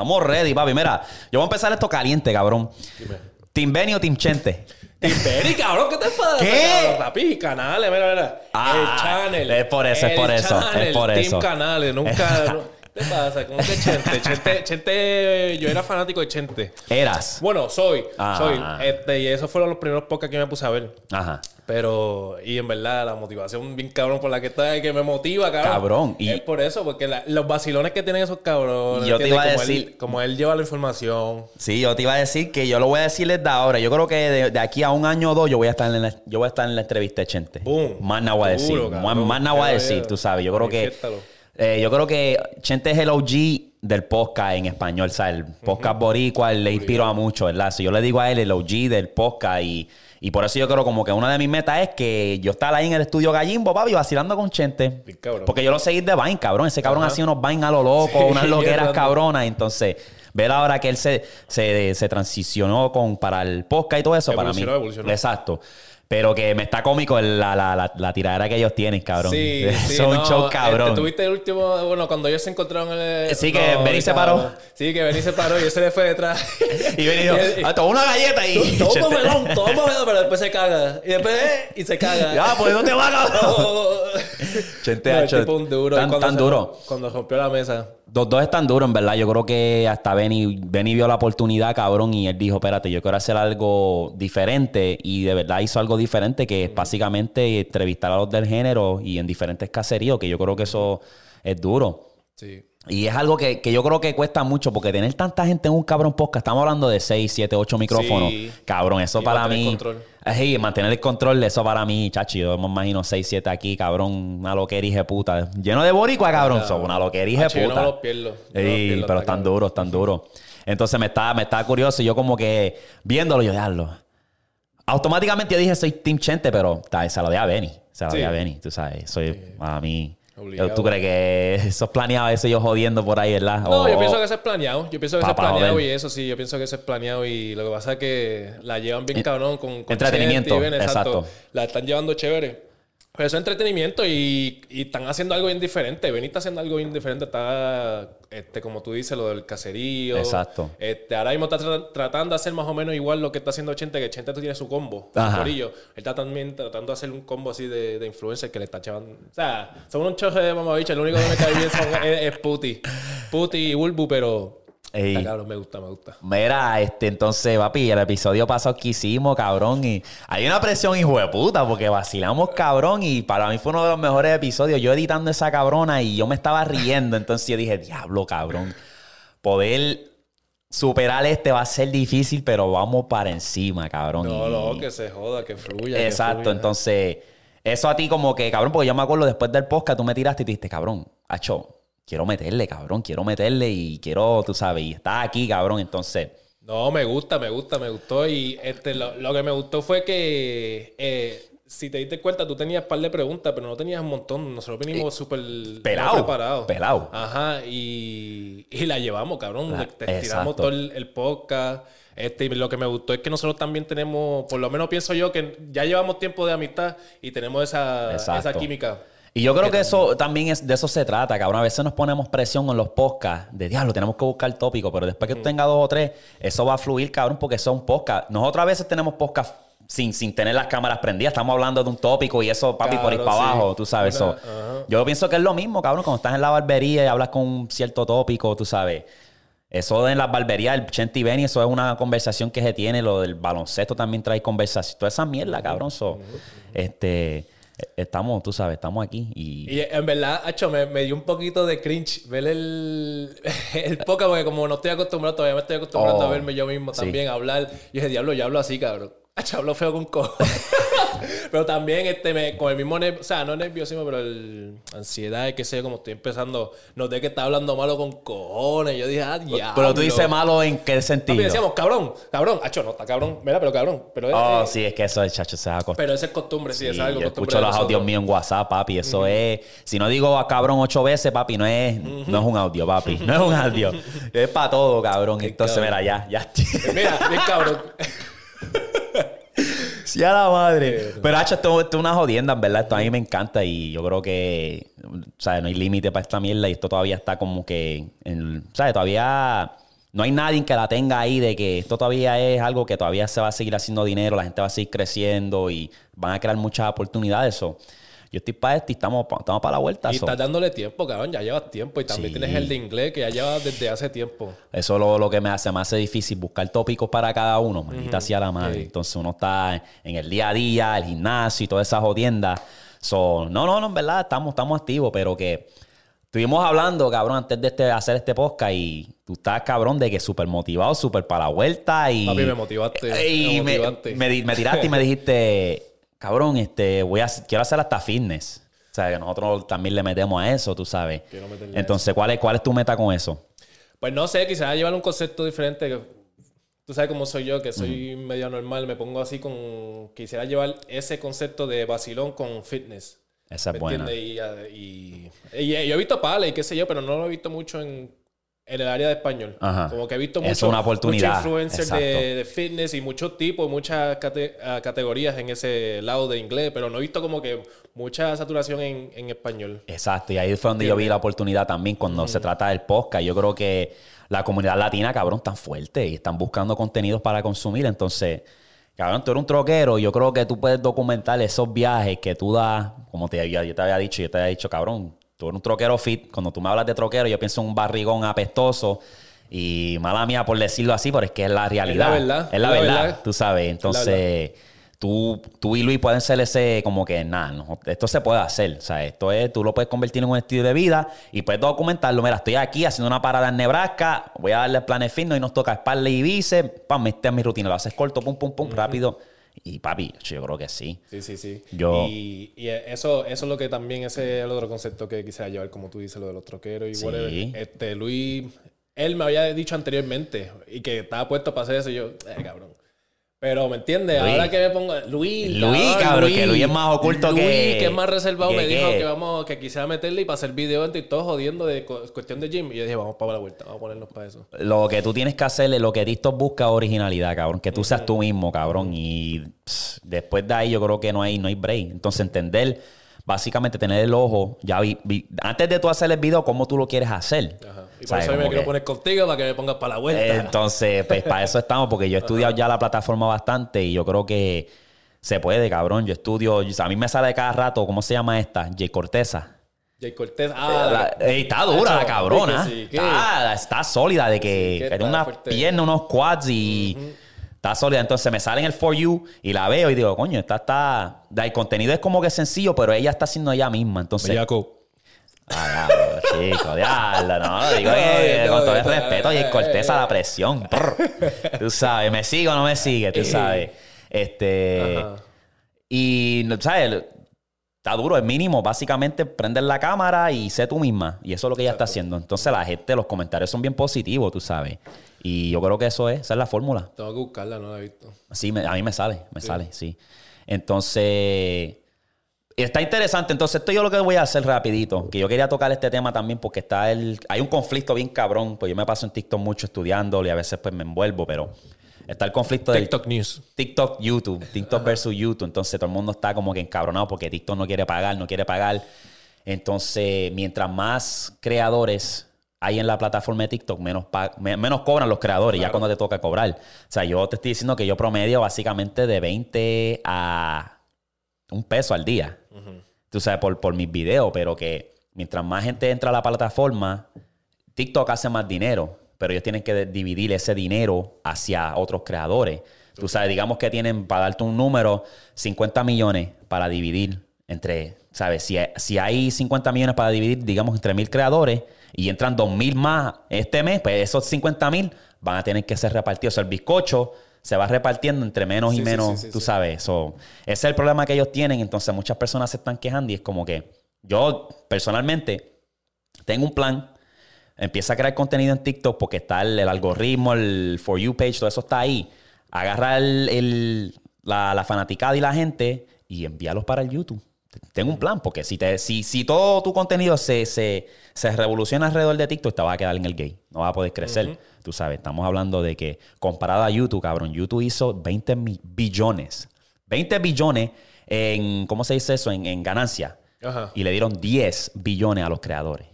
Estamos ready, papi. Mira, yo voy a empezar esto caliente, cabrón. Dime. ¿Team Benny o Team Chente? Team Benny, cabrón. ¿Qué te pasa? ¿Qué? Papi, canales, mira, mira. Ah, el channel. Es por eso, es por eso. Es por eso. Team canales, nunca... ¿Qué pasa? ¿Cómo que Chente? Chente, yo era fanático de Chente. ¿Eras? Bueno, soy. Ah. Soy. Y esos fueron los primeros podcasts que me puse a ver. Ajá. Pero, y en verdad, la motivación bien cabrón por la que está, que me motiva, cabrón. Cabrón. Y es por eso, porque los vacilones que tienen esos cabrones. Yo te iba a decir... Como él lleva la información. Sí, yo te iba a decir que yo lo voy a decir desde ahora. Yo creo que de aquí a un año o dos yo voy a estar en la entrevista de Chente. ¡Bum! Más nada voy a decir. Más nada voy a decir, tú sabes. Yo creo que... yo creo que Chente es el OG del podcast en español, ¿sabes? El podcast boricua, él le inspiró a mucho, ¿verdad? So, yo le digo a él el OG del podcast y por eso yo creo como que una de mis metas es que yo estar ahí en el estudio Gallimbo, papi, vacilando con Chente. Porque yo lo seguí de Vine, cabrón. Ese cabrón hacía unos Vine a lo loco, sí, unas loqueras cabronas. Entonces, ver ahora que él se transicionó para el podcast y todo eso, para mí. Exacto. Pero que me está cómico la tiradera que ellos tienen, cabrón. Sí, sí. Son un show, cabrón. Tuviste el último... Bueno, cuando ellos se encontraron... Sí, que Benny se paró. Sí, que Benny se paró y él se le fue detrás. Y Benny dijo, hasta una galleta y... Todo melón, pero después se caga. Y después... Y se caga. Ya, pues no te va, cabrón. Chente ha hecho... tipo un duro. Tan duro. Cuando rompió la mesa. Los dos están duros, en verdad. Yo creo que hasta Benny vio la oportunidad, cabrón, y él dijo, espérate, yo quiero hacer algo diferente. Y de verdad hizo algo diferente, que es básicamente entrevistar a los del género y en diferentes caseríos, que yo creo que eso es duro. Sí. Y es algo que yo creo que cuesta mucho, porque tener tanta gente en un cabrón podcast, estamos hablando de 6, 7, 8 micrófonos. Sí. Cabrón, eso y para mí... Sí, mantener el control de eso para mí, chachi. Yo me imagino 6, 7 aquí, cabrón. Una loquera y puta. Lleno de boricua, cabrón. Son una loquera y puta. Yo no me los pierdo. Sí, pero están duros, tan duros. Entonces me estaba curioso. Y yo como que viéndolo, yo dejarlo. Automáticamente yo dije, soy Team Chente, pero se lo dejé a Benny. Se lo dejé a Benny, tú sabes. A mí... Obligado. ¿Tú crees que eso es planeado? Eso yo jodiendo por ahí, ¿verdad? No, yo pienso que eso es planeado. Yo pienso que eso es planeado y eso sí. Yo pienso que eso es planeado y lo que pasa es que la llevan bien cabrón con entretenimiento. Chente, exacto. La están llevando chévere. Pero eso es entretenimiento y están haciendo algo bien diferente. Benny está haciendo algo bien diferente. Está, como tú dices, lo del caserío. Exacto. Araimo está tratando de hacer más o menos igual lo que está haciendo Chente, que Chente tiene su combo. Él está también tratando de hacer un combo así de influencers que le está llevando. O sea, son un choje de mamabicha. Lo único que me cae bien es Puti. Puti y Bulbu, pero... Ey, cabrón, me gusta. Mira, entonces, papi, el episodio pasado que hicimos, cabrón, y hay una presión, hijo de puta, porque vacilamos, cabrón, y para mí fue uno de los mejores episodios. Yo editando esa cabrona y yo me estaba riendo, entonces yo dije, diablo, cabrón, poder superar va a ser difícil, pero vamos para encima, cabrón. No, que se joda, que fluya. Exacto, que fluya. Entonces, eso a ti como que, cabrón, porque yo me acuerdo después del podcast, tú me tiraste y te dijiste, cabrón, achó. Quiero meterle, cabrón, y quiero, tú sabes, y está aquí, cabrón, entonces. No, me gustó. Y lo que me gustó fue que, si te diste cuenta, tú tenías un par de preguntas, pero no tenías un montón. Nosotros vinimos súper preparados. Pelado. Ajá, y la llevamos, cabrón. Tiramos todo el podcast. Y lo que me gustó es que nosotros también tenemos, por lo menos pienso yo, que ya llevamos tiempo de amistad y tenemos esa química. Y yo creo que eso también es de eso se trata, cabrón. A veces nos ponemos presión en los podcasts de diablo, tenemos que buscar tópico, pero después que tú tengas 2 o 3, eso va a fluir, cabrón, porque eso es un podcast. Nosotros a veces tenemos podcast sin tener las cámaras prendidas, estamos hablando de un tópico y eso, papi, cabrón, por ir para abajo, tú sabes. Eso. Yo pienso que es lo mismo, cabrón, cuando estás en la barbería y hablas con un cierto tópico, tú sabes. Eso de en las barberías, el Chente y Benny, eso es una conversación que se tiene. Lo del baloncesto también trae conversación. Toda esa mierda, cabrón. Estamos, tú sabes, estamos aquí. Y en verdad, acho, me dio un poquito de cringe ver el podcast, porque como no estoy acostumbrado, todavía me estoy acostumbrando a verme yo mismo también, a hablar. Yo dije, diablo, yo hablo así, cabrón. Acho, hablo feo con cojo. Pero también con el mismo nervio, o sea, no nerviosismo, pero ansiedad, qué sé yo, como estoy empezando, noté que estaba hablando malo con cojones. Yo dije, diablo. Pero tú dices malo ¿en qué sentido? Papi, decíamos, cabrón, acho, no, está cabrón, mira, pero cabrón. Sí, es que eso es, chacho, se da costumbre. Pero eso es costumbre, sí, es algo yo costumbre. Escucho los audios míos en WhatsApp, papi, eso es, si no digo a cabrón 8 veces, papi, no es un audio, papi, no es un audio. Es para todo, cabrón. Entonces, cabrón. Mira, ya. Mira, bien cabrón. Sí, a la madre. Pero, hacho, esto es una jodienda, en verdad. Esto a mí me encanta y yo creo que, o sea, no hay límite para esta mierda y esto todavía está como que, o sea, todavía No hay nadie que la tenga ahí de que esto todavía es algo que todavía se va a seguir haciendo dinero, la gente va a seguir creciendo y van a crear muchas oportunidades. So, yo estoy para esto y estamos para la vuelta. Y so, estás dándole tiempo, cabrón. Ya llevas tiempo. Y también tienes el de inglés que ya llevas desde hace tiempo. Eso es lo que me hace difícil. Buscar tópicos para cada uno. Maldita sea la madre. Sí. Entonces uno está en el día a día, el gimnasio y todas esas jodiendas. So, no, en verdad estamos activos, pero que... Estuvimos hablando, cabrón, antes de hacer este podcast y tú estás, cabrón, de que súper motivado, súper para la vuelta y... Papi, me motivaste. Y me tiraste y me dijiste, cabrón, quiero hacer hasta fitness. O sea, que nosotros también le metemos a eso, tú sabes. Entonces, ¿cuál es tu meta con eso? Pues no sé, quizás llevar un concepto diferente. Que, tú sabes cómo soy yo, que soy medio anormal. Me pongo así con... Quisiera llevar ese concepto de vacilón con fitness. Esa es buena. Y yo he visto pala y qué sé yo, pero no lo he visto mucho en el área de español. Ajá. Como que he visto muchos influencers de fitness y muchos tipos, muchas categorías en ese lado de inglés, pero no he visto como que mucha saturación en español. Exacto. Y ahí fue donde yo vi la oportunidad también cuando se trata del podcast. Yo creo que la comunidad latina, cabrón, tan fuerte y están buscando contenidos para consumir. Entonces... Cabrón, tú eres un troquero. Yo creo que tú puedes documentar esos viajes que tú das. Como yo te había dicho, cabrón, tú eres un troquero fit. Cuando tú me hablas de troquero, yo pienso en un barrigón apestoso. Y mala mía por decirlo así, pero es que es la realidad. Es la verdad, tú sabes. Entonces, tú y Luis pueden ser ese como que, esto se puede hacer. O sea, esto es, tú lo puedes convertir en un estilo de vida y puedes documentarlo. Mira, estoy aquí haciendo una parada en Nebraska, voy a darle el plan de fitness y nos toca espalda y bíceps, pam, este es mi rutina, lo haces corto, pum, pum, pum, rápido. Y papi, yo creo que sí. Sí. Yo... Y eso es lo que también ese es el otro concepto que quisiera llevar, como tú dices, lo de los troqueros. Igual Luis, él me había dicho anteriormente y que estaba puesto para hacer eso y yo, cabrón. Pero, ¿me entiendes? Luis. Ahora que me pongo... Luis, cabrón, que Luis es más oculto que... Luis, que es más reservado, me dijo que quisiera meterle y para hacer video en TikTok jodiendo de cuestión de gym. Y yo dije, vamos para la vuelta, vamos a ponernos para eso. Lo que tú tienes que hacer es lo que TikTok busca, originalidad, cabrón. Que tú seas tú mismo, cabrón. Y después de ahí yo creo que no hay break. Entonces, entender, básicamente tener el ojo... antes de tú hacer el video, cómo tú lo quieres hacer. Ajá. Y por eso me quiero poner contigo para que me pongas para la vuelta. Entonces, pues para eso estamos, porque yo he estudiado ya la plataforma bastante y yo creo que se puede, cabrón. Yo estudio, a mí me sale de cada rato, ¿cómo se llama esta? J. Cortesa. J. Cortesa. Está dura la cabrona. Sí, está sólida de que tiene unas piernas, unos quads y... Está sólida. Entonces me sale en el For You y la veo y digo, coño, está... El contenido es como que sencillo, pero ella está siendo ella misma. Entonces... Chico, diablo, no, digo que con todo el respeto y el corteza la presión. Tú sabes, ¿me sigue o no me sigue? Tú sabes. Y, ¿sabes? Está duro, es mínimo. Básicamente, prender la cámara y sé tú misma. Y eso es lo que ella está haciendo. Entonces, la gente, los comentarios son bien positivos, tú sabes. Y yo creo que esa es la fórmula. Tengo que buscarla, no la he visto. Sí, a mí me sale, sí. Entonces... Está interesante. Entonces, esto yo lo que voy a hacer rapidito, que yo quería tocar este tema también porque hay un conflicto bien cabrón, pues yo me paso en TikTok mucho estudiándolo y a veces pues me envuelvo, pero está el conflicto de TikTok News. TikTok, YouTube. TikTok versus YouTube. Entonces, todo el mundo está como que encabronado porque TikTok no quiere pagar. Entonces, mientras más creadores hay en la plataforma de TikTok, menos cobran los creadores, claro. Ya cuando te toca cobrar. O sea, yo te estoy diciendo que yo promedio básicamente de 20 a... $1 al día. Tú sabes, por mis videos, pero que mientras más gente entra a la plataforma, TikTok hace más dinero, pero ellos tienen que dividir ese dinero hacia otros creadores. Tú sabes, digamos que tienen, para darte un número, 50 millones para dividir entre, ¿sabes? Si hay 50 millones para dividir, digamos, entre 1,000 creadores y entran 2,000 más este mes, pues esos 50,000 van a tener que ser repartidos. O sea, el bizcocho se va repartiendo entre menos y menos, tú sabes. So, ese es el problema que ellos tienen. Entonces, muchas personas se están quejando y es como que yo, personalmente, tengo un plan. Empieza a crear contenido en TikTok porque está el algoritmo, el For You page, todo eso está ahí. Agarra la fanaticada y la gente y envíalos para el YouTube. Tengo un plan porque si todo tu contenido se revoluciona alrededor de TikTok, te vas a quedar en el game. No vas a poder crecer. Tú sabes, estamos hablando de que comparado a YouTube, cabrón, YouTube hizo 20 billones. 20 billones en, ¿cómo se dice eso? En ganancia. Y le dieron 10 billones a los creadores.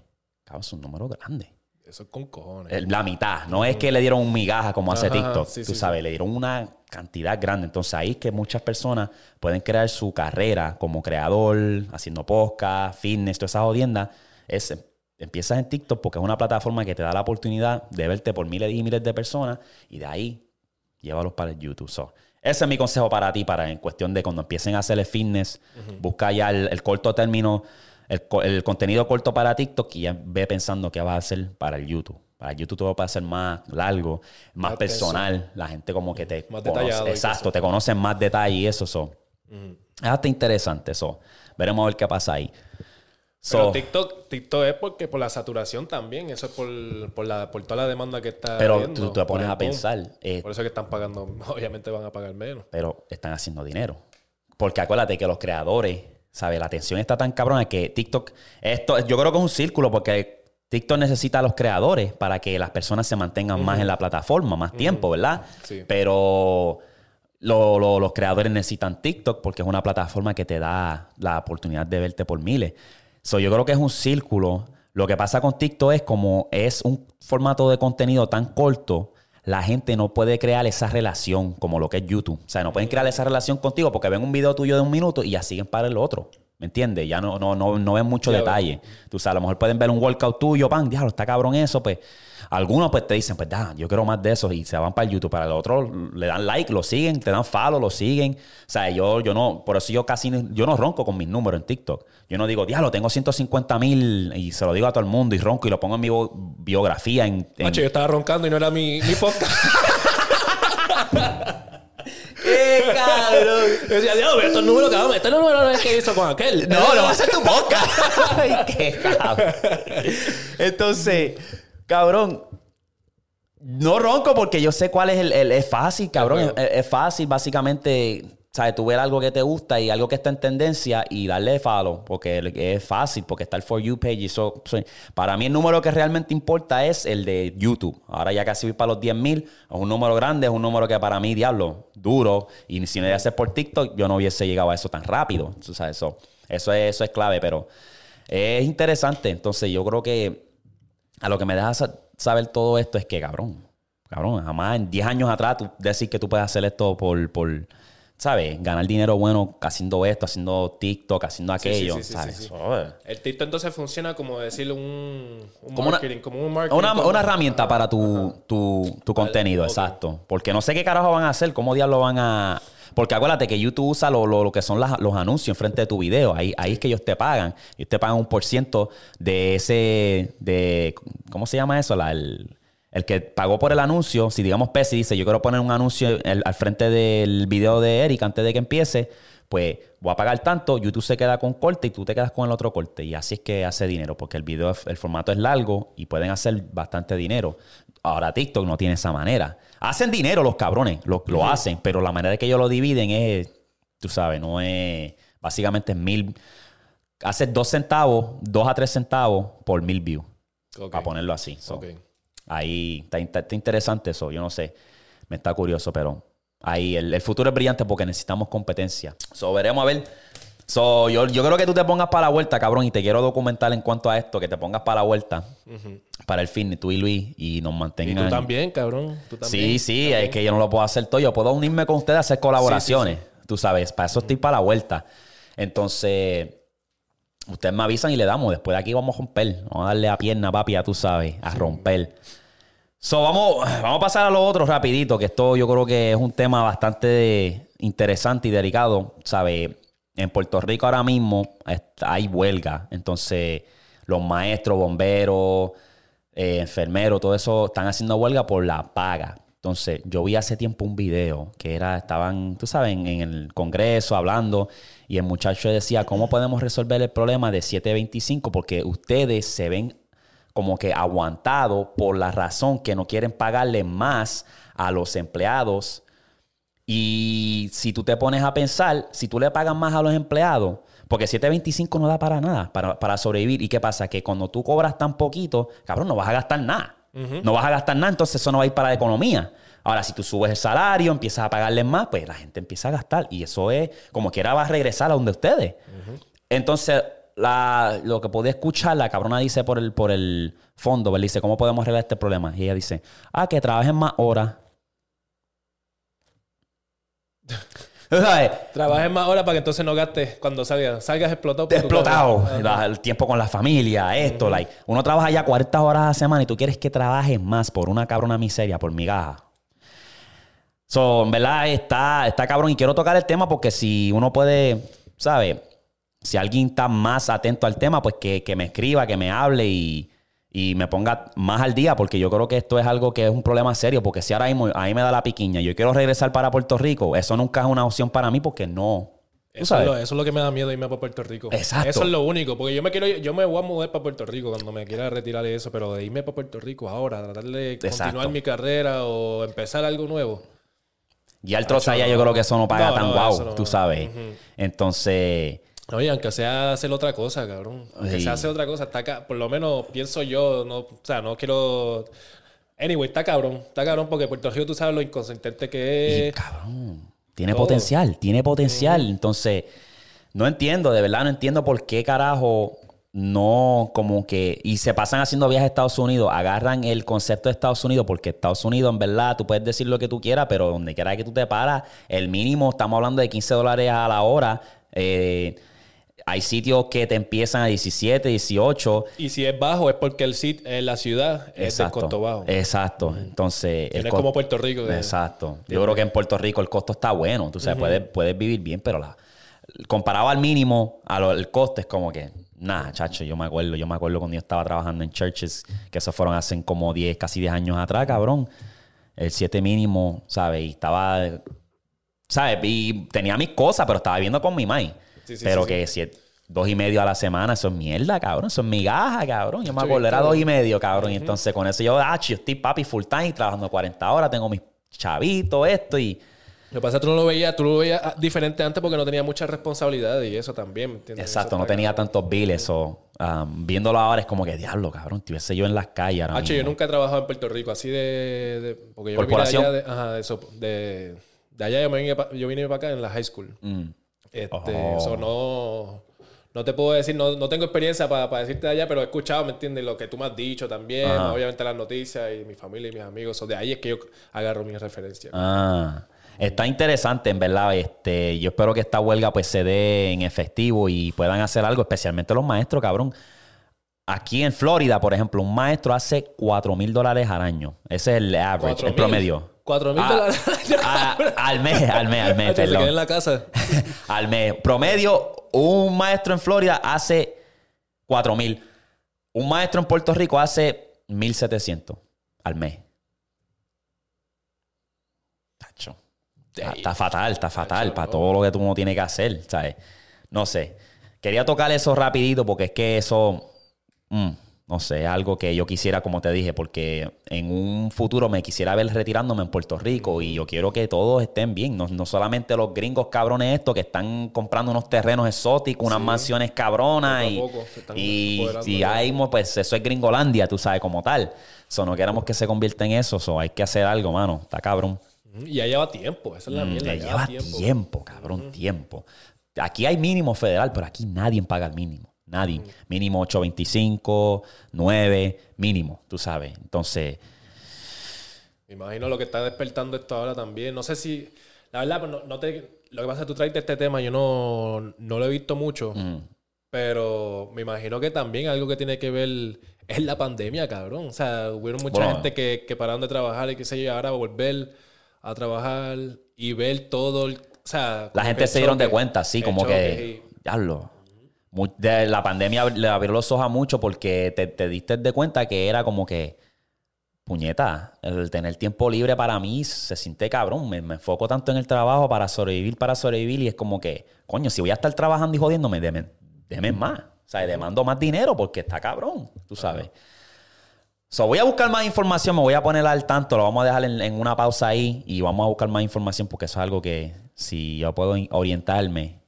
Cabrón, es un número grande. Eso es con cojones. La mitad. No es que le dieron migajas como hace TikTok. Sí, tú sabes, le dieron una cantidad grande. Entonces ahí es que muchas personas pueden crear su carrera como creador, haciendo podcast, fitness, todas esas jodiendas. Empiezas en TikTok porque es una plataforma que te da la oportunidad de verte por miles y miles de personas y de ahí llévalos para el YouTube. So, ese es mi consejo para ti, para en cuestión de cuando empiecen a hacer el fitness, busca ya el corto término, el contenido corto para TikTok y ya ve pensando qué vas a hacer para el YouTube. Para el YouTube todo puede ser más largo, más personal. La gente como que te más conoce. Exacto, te conocen más detalle y eso. Es hasta interesante eso. Veremos a ver qué pasa ahí. Pero TikTok es porque por la saturación también. Eso es por toda la demanda que está habiendo. Pero tú te pones a pensar. Por eso es que están pagando. Obviamente van a pagar menos. Pero están haciendo dinero. Porque acuérdate que los creadores, ¿sabes? La atención está tan cabrona que TikTok... yo creo que es un círculo porque TikTok necesita a los creadores para que las personas se mantengan más en la plataforma, más tiempo, ¿verdad? Sí. Pero... los creadores necesitan TikTok porque es una plataforma que te da la oportunidad de verte por miles. So, yo creo que es un círculo. Lo que pasa con TikTok es como es un formato de contenido tan corto, la gente no puede crear esa relación como lo que es YouTube. O sea, no pueden crear esa relación contigo porque ven un video tuyo de 1 minuto y ya siguen para el otro. ¿Me entiendes? Ya no ven mucho detalle. Tú sabes, a lo mejor pueden ver un workout tuyo, pan, diablo, está cabrón eso, pues. Algunos pues te dicen, pues da, yo quiero más de eso y se van para el YouTube. Para el otro le dan like, lo siguen, te dan follow, lo siguen. O sea, yo no, por eso yo no ronco con mis números en TikTok. Yo no digo, diablo, tengo 150,000 y se lo digo a todo el mundo y ronco y lo pongo en mi biografía. Macho, yo estaba roncando y no era mi podcast. ¡Qué cabrón! Yo decía, diablo, estos números, cabrón, este número no es que hizo con aquel. No, lo va a hacer tu podcast. ¡Ay, qué cabrón! Entonces... Cabrón, no ronco porque yo sé cuál es es fácil, cabrón. Es fácil, básicamente, ¿sabes? Tú ver algo que te gusta y algo que está en tendencia y darle follow porque es fácil, porque está el For You page. Y so, para mí el número que realmente importa es el de YouTube. Ahora ya casi voy para los 10,000. Es un número grande, es un número que para mí, diablo, duro. Y si no hubiese por TikTok, yo no hubiese llegado a eso tan rápido. O sea, eso es clave, pero es interesante. Entonces, yo creo que... A lo que me deja saber todo esto es que, cabrón, jamás en 10 años atrás tú decir que tú puedes hacer esto por ¿sabes? Ganar dinero bueno haciendo esto, haciendo TikTok, haciendo aquello, ¿sabes? Sí. El TikTok entonces funciona como decir como un marketing. Una herramienta para tu contenido, okay. Exacto. Porque no sé qué carajo van a hacer, cómo diablos van a... Porque acuérdate que YouTube usa lo que son los anuncios enfrente de tu video. Ahí es que ellos te pagan. Ellos te pagan 1% de ese... ¿Cómo se llama eso? El que pagó por el anuncio. Si digamos Pepsi dice, yo quiero poner un anuncio al frente del video de Eric antes de que empiece, pues voy a pagar tanto. YouTube se queda con corte y tú te quedas con el otro corte. Y así es que hace dinero porque el formato es largo y pueden hacer bastante dinero. Ahora TikTok no tiene esa manera. Hacen dinero los cabrones, lo hacen, pero la manera que ellos lo dividen es, tú sabes, no es... Básicamente es 1,000... Haces 2 centavos, 2 a 3 centavos por 1,000 views. Okay. Para ponerlo así. So, okay. Ahí está interesante eso. Yo no sé. Me está curioso, pero... Ahí el futuro es brillante porque necesitamos competencia. So, veremos a ver... So, yo creo que tú te pongas para la vuelta, cabrón, y te quiero documentar en cuanto a esto, que te pongas para la vuelta para el fitness, tú y Luis, y nos mantengan. Y tú también, cabrón. Tú también. Sí, también. Es que yo no lo puedo hacer todo. Yo puedo unirme con ustedes a hacer colaboraciones. Sí. Tú sabes, para eso estoy para la vuelta. Entonces, ustedes me avisan y le damos. Después de aquí vamos a romper. Vamos a darle a pierna, papi, ya tú sabes, a romper. So, vamos a pasar a lo otro rapidito, que esto yo creo que es un tema bastante interesante y delicado, ¿sabes? En Puerto Rico ahora mismo hay huelga. Entonces, los maestros, bomberos, enfermeros, todo eso están haciendo huelga por la paga. Entonces, yo vi hace tiempo un video que estaban, tú sabes, en el Congreso hablando y el muchacho decía, ¿cómo podemos resolver el problema de 725? Porque ustedes se ven como que aguantados por la razón que no quieren pagarle más a los empleados. Y si tú te pones a pensar, si tú le pagas más a los empleados, porque 725 no da para nada, para sobrevivir. ¿Y qué pasa? Que cuando tú cobras tan poquito, cabrón, no vas a gastar nada. No vas a gastar nada, entonces eso no va a ir para la economía. Ahora, si tú subes el salario, empiezas a pagarles más, pues la gente empieza a gastar. Y eso es, como quiera, va a regresar a donde ustedes. Entonces, lo que podía escuchar, la cabrona dice por el fondo, ¿verdad? Dice, ¿cómo podemos arreglar este problema? Y ella dice, ah, que trabajen más horas. Trabajes más horas para que entonces no gastes cuando salgas explotado. Explotado. El tiempo con la familia, esto, like. Uno trabaja ya 40 horas a la semana y tú quieres que trabajes más por una cabrona miseria, por migaja. So, en verdad, está cabrón. Y quiero tocar el tema porque si uno puede, ¿sabes? Si alguien está más atento al tema, pues que me escriba, que me hable y me ponga más al día, porque yo creo que esto es algo que es un problema serio, porque si ahora mismo ahí me da la piquiña, yo quiero regresar para Puerto Rico, eso nunca es una opción para mí porque no. Eso es lo que me da miedo, irme para Puerto Rico. Exacto. Eso es lo único, porque yo me voy a mudar para Puerto Rico cuando me quiera retirar de eso, pero de irme para Puerto Rico ahora, tratar de continuar mi carrera o empezar algo nuevo. Y al trozo allá yo creo que eso no paga tan guau, no, tú sabes. Uh-huh. Entonces... Oye, aunque sea hacer otra cosa, cabrón. Aunque sea hacer otra cosa, está acá. Por lo menos pienso yo, no, o sea, no quiero... Anyway, está cabrón porque Puerto Rico, tú sabes lo inconsistente que es. Y, cabrón, tiene potencial. Mm. Entonces, de verdad no entiendo por qué carajo no como que... Y se pasan haciendo viajes a Estados Unidos, agarran el concepto de Estados Unidos, porque Estados Unidos, en verdad, tú puedes decir lo que tú quieras, pero donde quiera que tú te paras, el mínimo, estamos hablando de $15 a la hora. Hay sitios que te empiezan a 17, 18. Y si es bajo es porque la ciudad es el costo bajo. Exacto. Entonces... No es como Puerto Rico. Exacto. Yo creo que en Puerto Rico el costo está bueno. Tú sabes, puedes vivir bien, pero comparado al mínimo, el costo es como que... Nah, chacho, yo me acuerdo cuando yo estaba trabajando en churches, que eso fueron hace como casi 10 años atrás, cabrón. El 7 mínimo, ¿sabes? Y estaba... ¿Sabes? Y tenía mis cosas, pero estaba viviendo con mi mai. Sí, pero sí, que sí. 2,5 a la semana, eso es mierda, cabrón. Eso es migaja, cabrón. Yo me acuerdo, era 2,5, cabrón. Uh-huh. Y entonces con eso yo estoy papi full time, trabajando 40 horas, tengo mis chavitos, esto y... Lo que pasa es que tú lo veías diferente antes porque no tenía muchas responsabilidades y eso también, ¿me entiendes? Exacto, no tenía tantos biles o... viéndolo ahora es como que, diablo, cabrón, estuviese yo en las calles ahora mismo. Yo nunca he trabajado en Puerto Rico así de... porque yo corporación. De allá yo vine para acá en la high school. Eso no te puedo decir, no tengo experiencia para decirte de allá, pero he escuchado, ¿me entiendes? Lo que tú me has dicho también, obviamente las noticias y mi familia y mis amigos. De ahí es que yo agarro mis referencias. Está interesante, en verdad. Yo espero que esta huelga pues se dé en efectivo y puedan hacer algo, especialmente los maestros, cabrón. Aquí en Florida, por ejemplo, un maestro hace $4,000 al año. Ese es el average, el promedio. $4,000 al mes, perdón. Se queda en la casa. Al mes. Promedio, un maestro en Florida hace $4,000. Un maestro en Puerto Rico hace $1,700 al mes. Tacho. Está fatal para todo lo que tú no tienes que hacer, ¿sabes? No sé. Quería tocar eso rapidito porque es que eso... no sé, algo que yo quisiera, como te dije, porque en un futuro me quisiera ver retirándome en Puerto Rico y yo quiero que todos estén bien. No solamente los gringos cabrones estos que están comprando unos terrenos exóticos, unas mansiones cabronas y ahí pues eso es Gringolandia, tú sabes, como tal. No queremos que se convierta en eso, hay que hacer algo, mano. Está cabrón. Y ya lleva tiempo, esa es la mierda. Ya lleva tiempo, cabrón, tiempo. Aquí hay mínimo federal, pero aquí nadie paga el mínimo. Nadie. Mínimo 8.25, 9, mínimo, tú sabes. Entonces... Me imagino lo que está despertando esto ahora también. No sé si... La verdad, lo que pasa es que tú traes este tema, yo no lo he visto mucho. Pero me imagino que también algo que tiene que ver es la pandemia, cabrón. O sea, hubo mucha gente que pararon de trabajar y qué sé yo, ahora volver a trabajar y ver todo... O sea... La gente se dieron de cuenta, sí, como que... Diablo... De la pandemia le abrió los ojos a mucho porque te diste de cuenta que era como que, puñeta, el tener tiempo libre para mí se siente cabrón. Me enfoco tanto en el trabajo para sobrevivir y es como que, coño, si voy a estar trabajando y jodiéndome, deme más. O sea, demando más dinero porque está cabrón, tú sabes. Voy a buscar más información, me voy a poner al tanto, lo vamos a dejar en una pausa ahí y vamos a buscar más información porque eso es algo que si yo puedo orientarme...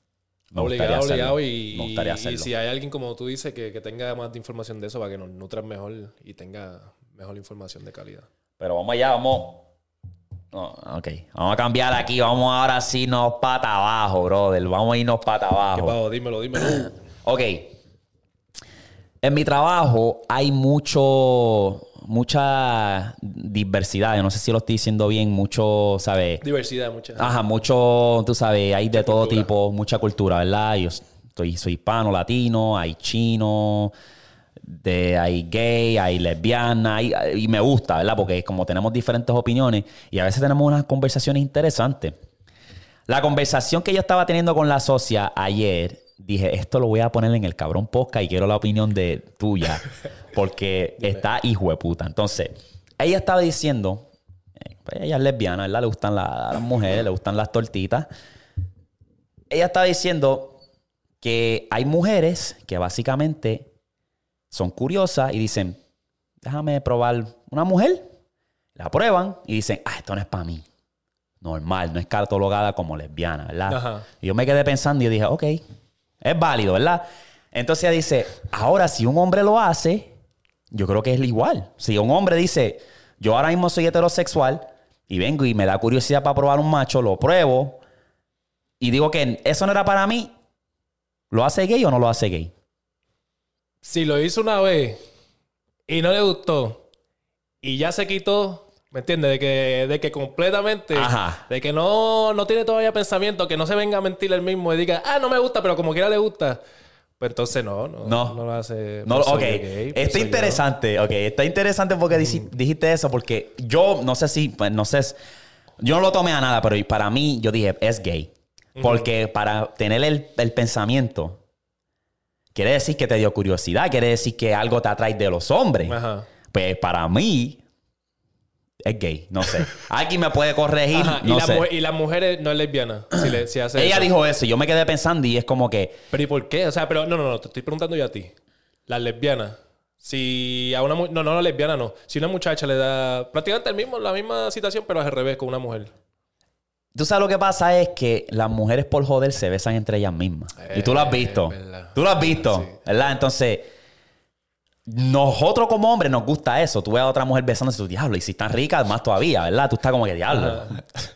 Obligado y si hay alguien, como tú dices, que tenga más de información de eso para que nos nutran mejor y tenga mejor información de calidad. Pero vamos allá, vamos a cambiar aquí, vamos ahora sí nos pata abajo, brother, vamos a irnos pata abajo. ¿Qué pago? Dímelo. Ok, En mi trabajo hay mucha diversidad. Yo no sé si lo estoy diciendo bien. Mucho, ¿sabes? Diversidad, mucha. Ajá, mucho, tú sabes, hay mucha de todo cultura. Tipo, mucha cultura, ¿verdad? Yo soy hispano, latino, hay chino, hay gay, hay lesbiana, y me gusta, ¿verdad? Porque como tenemos diferentes opiniones y a veces tenemos unas conversaciones interesantes. La conversación que yo estaba teniendo con la socia ayer, dije, esto lo voy a poner en el cabrón podcast y quiero la opinión de tuya, porque está hijo de puta. Entonces, ella estaba diciendo, pues ella es lesbiana, ¿verdad? Le gustan las mujeres, le gustan las tortitas. Ella estaba diciendo que hay mujeres que básicamente son curiosas y dicen, déjame probar una mujer. La prueban y dicen, ah, esto no es para mí. Normal, no es catalogada como lesbiana, ¿verdad? Ajá. Y yo me quedé pensando y dije, ok, es válido, ¿verdad? Entonces ella dice, ahora si un hombre lo hace, yo creo que es igual. Si un hombre dice, yo ahora mismo soy heterosexual y vengo y me da curiosidad para probar un macho, lo pruebo y digo que eso no era para mí, ¿lo hace gay o no lo hace gay? Si lo hizo una vez y no le gustó y ya se quitó... ¿Me entiendes? De que completamente... Ajá. De que no tiene todavía pensamiento, que no se venga a mentir él mismo y diga, ah, no me gusta, pero como quiera le gusta. Pues entonces no lo hace... No, ok. Gay, está interesante. Yo. Ok, está interesante porque dijiste eso, porque yo no sé... Yo no lo tomé a nada, pero para mí yo dije, es gay. Porque para tener el pensamiento, quiere decir que te dio curiosidad, quiere decir que algo te atrae de los hombres. Ajá. Pues para mí... es gay, no sé. Alguien me puede corregir. Ajá, no sé. Y las mujeres no es lesbiana. Si hace ella eso. Dijo eso. Yo me quedé pensando y es como que... ¿Pero y por qué? O sea, pero no. Te estoy preguntando yo a ti. Las lesbianas. Si a una mujer... No, la lesbiana no. Si una muchacha le da... Prácticamente la misma situación, pero al revés con una mujer. Tú sabes lo que pasa es que las mujeres por joder se besan entre ellas mismas. Y tú lo has visto. Verdad. Tú lo has visto. Sí. ¿Verdad? Entonces... Nosotros como hombres nos gusta eso. Tú ves a otra mujer besándose, tu diablo, y si están ricas, más todavía, ¿verdad? Tú estás como que diablo.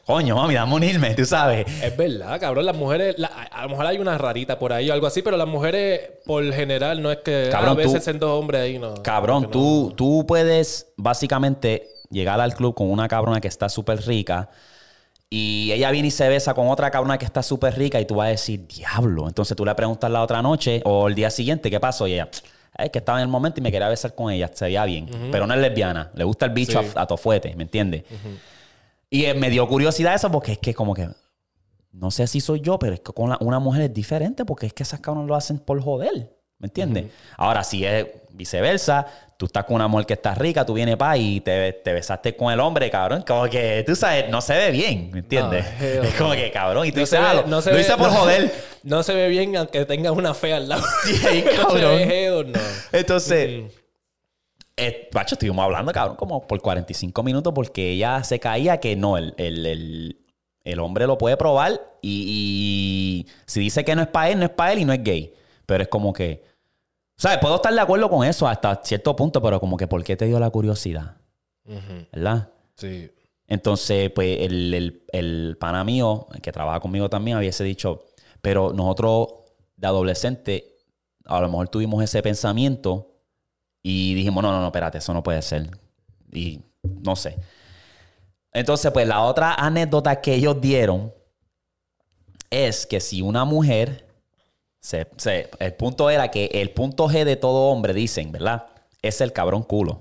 Coño, mami, dame unirme, tú sabes. Es verdad, cabrón. Las mujeres, a lo mejor hay una rarita por ahí o algo así, pero las mujeres, por general, no es que cabrón, a veces tú, siendo hombres ahí, no. Cabrón, tú puedes básicamente llegar al club con una cabrona que está súper rica y ella viene y se besa con otra cabrona que está súper rica y tú vas a decir, diablo. Entonces tú le preguntas la otra noche o el día siguiente, ¿qué pasó? Y ella... Es que estaba en el momento y me quería besar con ella. Se veía bien. Pero no es lesbiana. Le gusta el bicho, sí, a tofuete. ¿Me entiendes? Y me dio curiosidad eso porque es que como que... No sé si soy yo, pero es que con una mujer es diferente porque es que esas cabronas lo hacen por joder. ¿Me entiendes? Ahora, si es viceversa, tú estás con una mujer que está rica, tú vienes pa' y te besaste con el hombre, cabrón. Como que, tú sabes, no se ve bien. ¿Me entiendes? No, es como que, cabrón. Y tú dices, lo hice por joder. No se ve bien aunque tengas una fea al lado. Sí, cabrón. No. Entonces, macho, estuvimos hablando, cabrón, como por 45 minutos porque ella se caía que no, el hombre lo puede probar y si dice que no es para él, no es para él y no es gay. Pero es como que... ¿Sabes? Puedo estar de acuerdo con eso hasta cierto punto, pero como que ¿por qué te dio la curiosidad? ¿Verdad? Sí. Entonces, pues, el pana mío, que trabaja conmigo también, hubiese dicho, pero nosotros de adolescente, a lo mejor tuvimos ese pensamiento y dijimos, no, espérate, eso no puede ser. Y no sé. Entonces, pues, la otra anécdota que ellos dieron es que si una mujer... el punto era que el punto G de todo hombre, dicen, ¿verdad? Es el cabrón culo.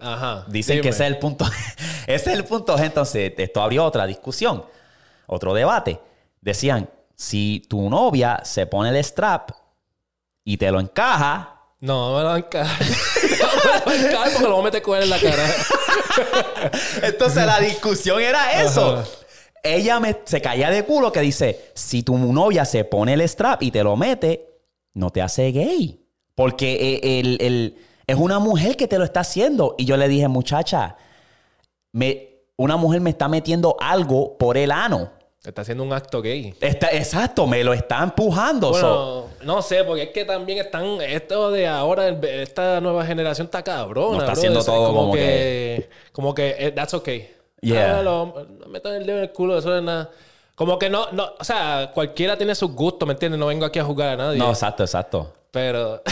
Ajá. Dicen que ese es el punto G. Ese es el punto G. Entonces, esto abrió otra discusión, otro debate. Decían, si tu novia se pone el strap y te lo encaja... No me lo encaja. No me lo encaja porque lo voy a meter con él en la cara. Entonces, la discusión era eso. Ajá. Ella se caía de culo que dice, si tu novia se pone el strap y te lo mete, no te hace gay. Porque es una mujer que te lo está haciendo. Y yo le dije, muchacha, una mujer me está metiendo algo por el ano. Está haciendo un acto gay. Exacto, me lo está empujando. Bueno, no sé, porque es que también están... Esto de ahora, esta nueva generación está cabrona. No está haciendo todo como que... Como que, that's okay. Yeah. No metan el dedo en el culo, eso no es nada. Como que no, o sea, cualquiera tiene sus gustos, ¿me entiendes? No vengo aquí a juzgar a nadie. No, exacto. Pero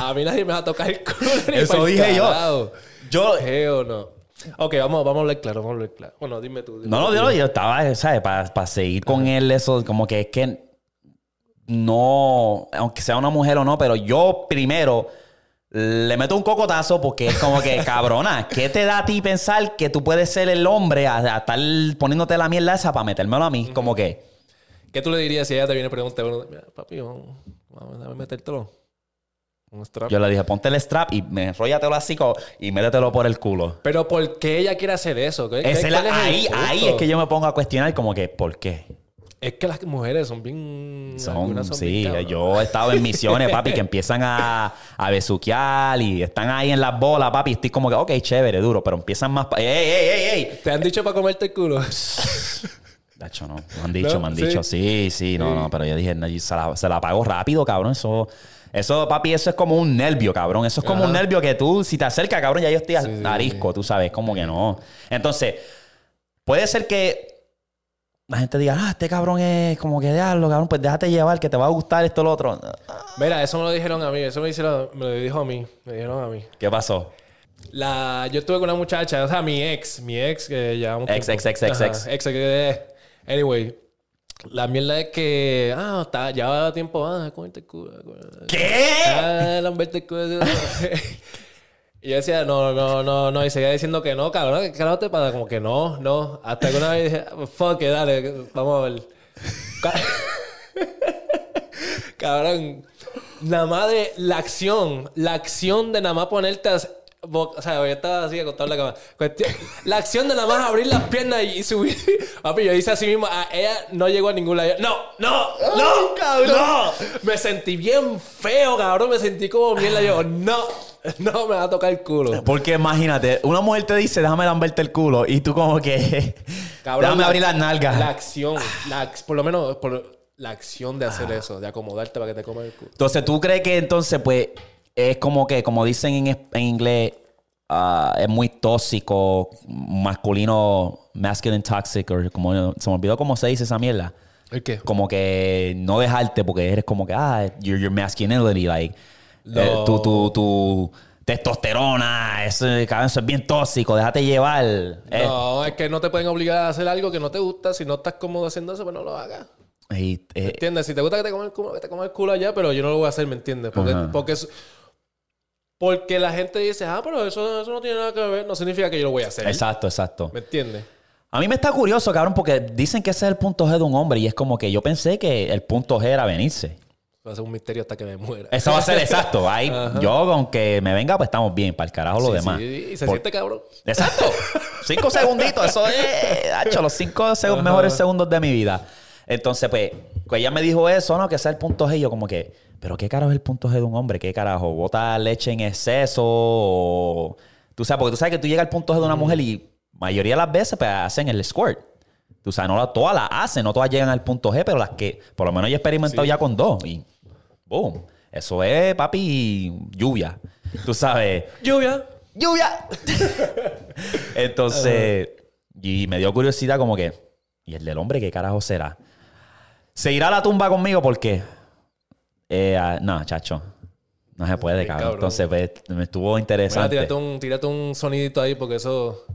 a mí nadie me va a tocar el culo. Eso dije yo. Yo no. Ok, vamos a hablar claro, Bueno, dime tú. No, yo estaba, ¿sabes? Para seguir con él, eso, como que es que no, aunque sea una mujer o no, pero yo primero le meto un cocotazo porque es como que, cabrona, ¿qué te da a ti pensar que tú puedes ser el hombre a estar poniéndote la mierda esa para metérmelo a mí? Como que... ¿Qué tú le dirías si ella te viene a preguntar, mira, papi, vamos a metértelo? Un strap. Yo le dije, ponte el strap y enróllatelo así y métetelo por el culo. Pero ¿por qué ella quiere hacer eso? Ahí es que yo me pongo a cuestionar como que, ¿por qué? Es que las mujeres son bien... Son bien, yo he estado en misiones, papi, que empiezan a besuquear y están ahí en las bolas, papi. Estoy como que, ok, chévere, duro, pero empiezan más... ¡Ey! ¿Te han dicho para comerte el culo? Nacho, no. Me han dicho. Sí. Pero yo dije, se la pago rápido, cabrón. Eso, papi, eso es como un nervio, cabrón. Eso es como un nervio que tú, si te acercas, cabrón, ya yo estoy al arisco, tú sabes. Como que no. Entonces, puede ser que la gente diga, este cabrón es como que diablo, cabrón, pues déjate llevar, que te va a gustar esto o lo otro. Mira, eso me lo dijeron a mí. Eso me lo dijo a mí. Me dijeron a mí. ¿Qué pasó? Yo estuve con una muchacha, o sea, mi ex, que llevamos... Anyway, la mierda es que... llevaba tiempo... cómete el culo. ¿Qué? Lamberte el culo. Y yo decía, no. Y seguía diciendo que no, cabrón. ¿Qué carajo te pasa? Como que no. Hasta que una vez dije, fuck it, dale. Vamos a ver. Cabrón. Nada más de la acción. La acción de nada más ponerte a... O sea, yo estaba así acostado en la cama. La acción de nada más abrir las piernas y subir. Papi, yo hice así mismo. Ella no llegó a ningún lado. No, cabrón. No. Me sentí bien feo, cabrón. Me sentí como mierda. Yo, no me va a tocar el culo. Porque imagínate, una mujer te dice, déjame lamberte el culo. Y tú como que, cabrón, déjame abrir las nalgas. La acción. La acción de hacer eso. De acomodarte para que te comas el culo. Entonces, ¿tú crees que entonces, pues... Es como que, como dicen en inglés, es muy tóxico, masculino, masculine toxic, o como, se me olvidó cómo se dice esa mierda. ¿El qué? Como que no dejarte porque eres como que, your masculinity, like, tu testosterona, eso es bien tóxico, déjate llevar. No, es que no te pueden obligar a hacer algo que no te gusta, si no estás cómodo haciendo eso, pues no lo hagas. ¿Entiendes? Si te gusta que te coman el culo, que te coman el culo allá, pero yo no lo voy a hacer, ¿me entiendes? Porque la gente dice, pero eso no tiene nada que ver. No significa que yo lo voy a hacer. Exacto. ¿Me entiendes? A mí me está curioso, cabrón, porque dicen que ese es el punto G de un hombre. Y es como que yo pensé que el punto G era venirse. Va a ser un misterio hasta que me muera. Eso va a ser exacto. Ahí, yo, aunque me venga, pues estamos bien. Para el carajo lo demás. Sí, y se siente cabrón. Exacto. 5 segunditos. Eso es, los 5 mejores segundos de mi vida. Entonces, pues ella me dijo eso, ¿no? Que sea el punto G. Y yo como que, ¿pero qué carajo es el punto G de un hombre? ¿Qué carajo? ¿Bota leche en exceso? O... Tú sabes, porque tú sabes que tú llegas al punto G de una mujer y mayoría de las veces pues, hacen el squirt. Tú sabes, no todas las hacen, no todas llegan al punto G, pero las que, por lo menos yo he experimentado ya con 2. Y boom. Eso es, papi, lluvia. Tú sabes. ¡Lluvia! Entonces, y me dio curiosidad como que, ¿y el del hombre qué carajo será? ¿Se irá a la tumba conmigo? ¿Por qué? No, chacho. No se puede, cabrón. Entonces, pues, me estuvo interesante. Mira, tírate un sonidito ahí porque eso...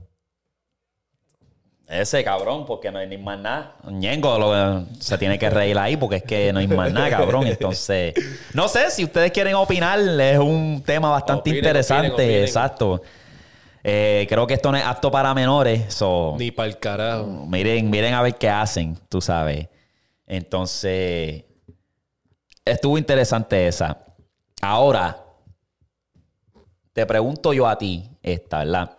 Ese, cabrón, porque no hay ni más nada. Ñengo se tiene que reír ahí porque es que no hay más nada, cabrón. Entonces, no sé, si ustedes quieren opinar, es un tema bastante interesante. Opinen. Exacto. Creo que esto no es apto para menores. Ni para el carajo. Miren a ver qué hacen, tú sabes. Entonces, estuvo interesante esa. Ahora, te pregunto yo a ti esta, ¿verdad?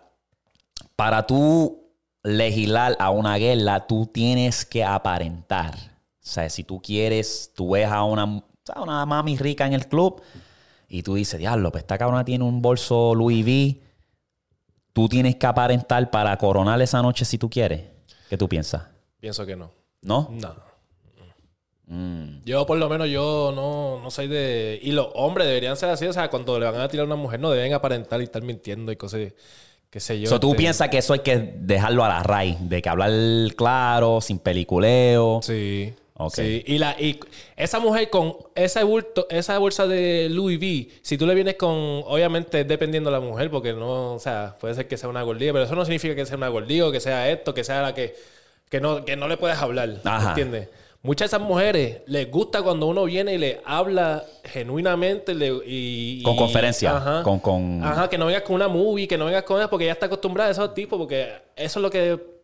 Para tú legislar a una guerra, tú tienes que aparentar. O sea, si tú quieres, tú ves a una mami rica en el club y tú dices, diablo, pues esta cabrona tiene un bolso Louis V. Tú tienes que aparentar para coronar esa noche si tú quieres. ¿Qué tú piensas? Pienso que no. ¿No? No. Yo, por lo menos, no soy de... Y los hombres deberían ser así. O sea, cuando le van a tirar a una mujer, no deben aparentar y estar mintiendo y cosas... Qué sé yo. ¿Tú piensas que eso hay que dejarlo a la raíz? De que hablar claro, sin peliculeo. Sí. Okay. Sí, y esa mujer con esa bolsa de Louis V, si tú le vienes con... Obviamente, dependiendo de la mujer, porque no... O sea, puede ser que sea una gordilla, pero eso no significa que sea una gordilla, o que sea esto, que sea la que no le puedes hablar. Ajá. ¿Entiendes? Muchas de esas mujeres les gusta cuando uno viene y le habla genuinamente. Con conferencia. Ajá, que no vengas con una movie, que no vengas con eso, porque ella está acostumbrada a esos tipos, porque eso es lo que...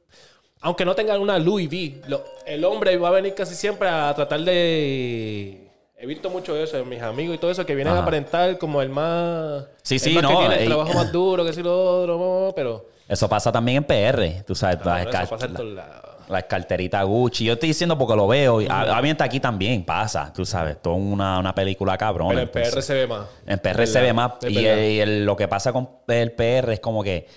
Aunque no tengan una Louis V, el hombre va a venir casi siempre a tratar de... He visto mucho eso en mis amigos y todo eso, que vienen a aparentar como el más... Sí, sí, el más no. Que tiene el trabajo más duro, que si lo otro, pero... Eso pasa también en PR, tú sabes. Las carteritas Gucci. Yo estoy diciendo porque lo veo. Obviamente aquí también pasa, tú sabes. Todo una película cabrón. Pero en PR se ve más. En PR se ve más. Y lo que pasa con el PR es como que...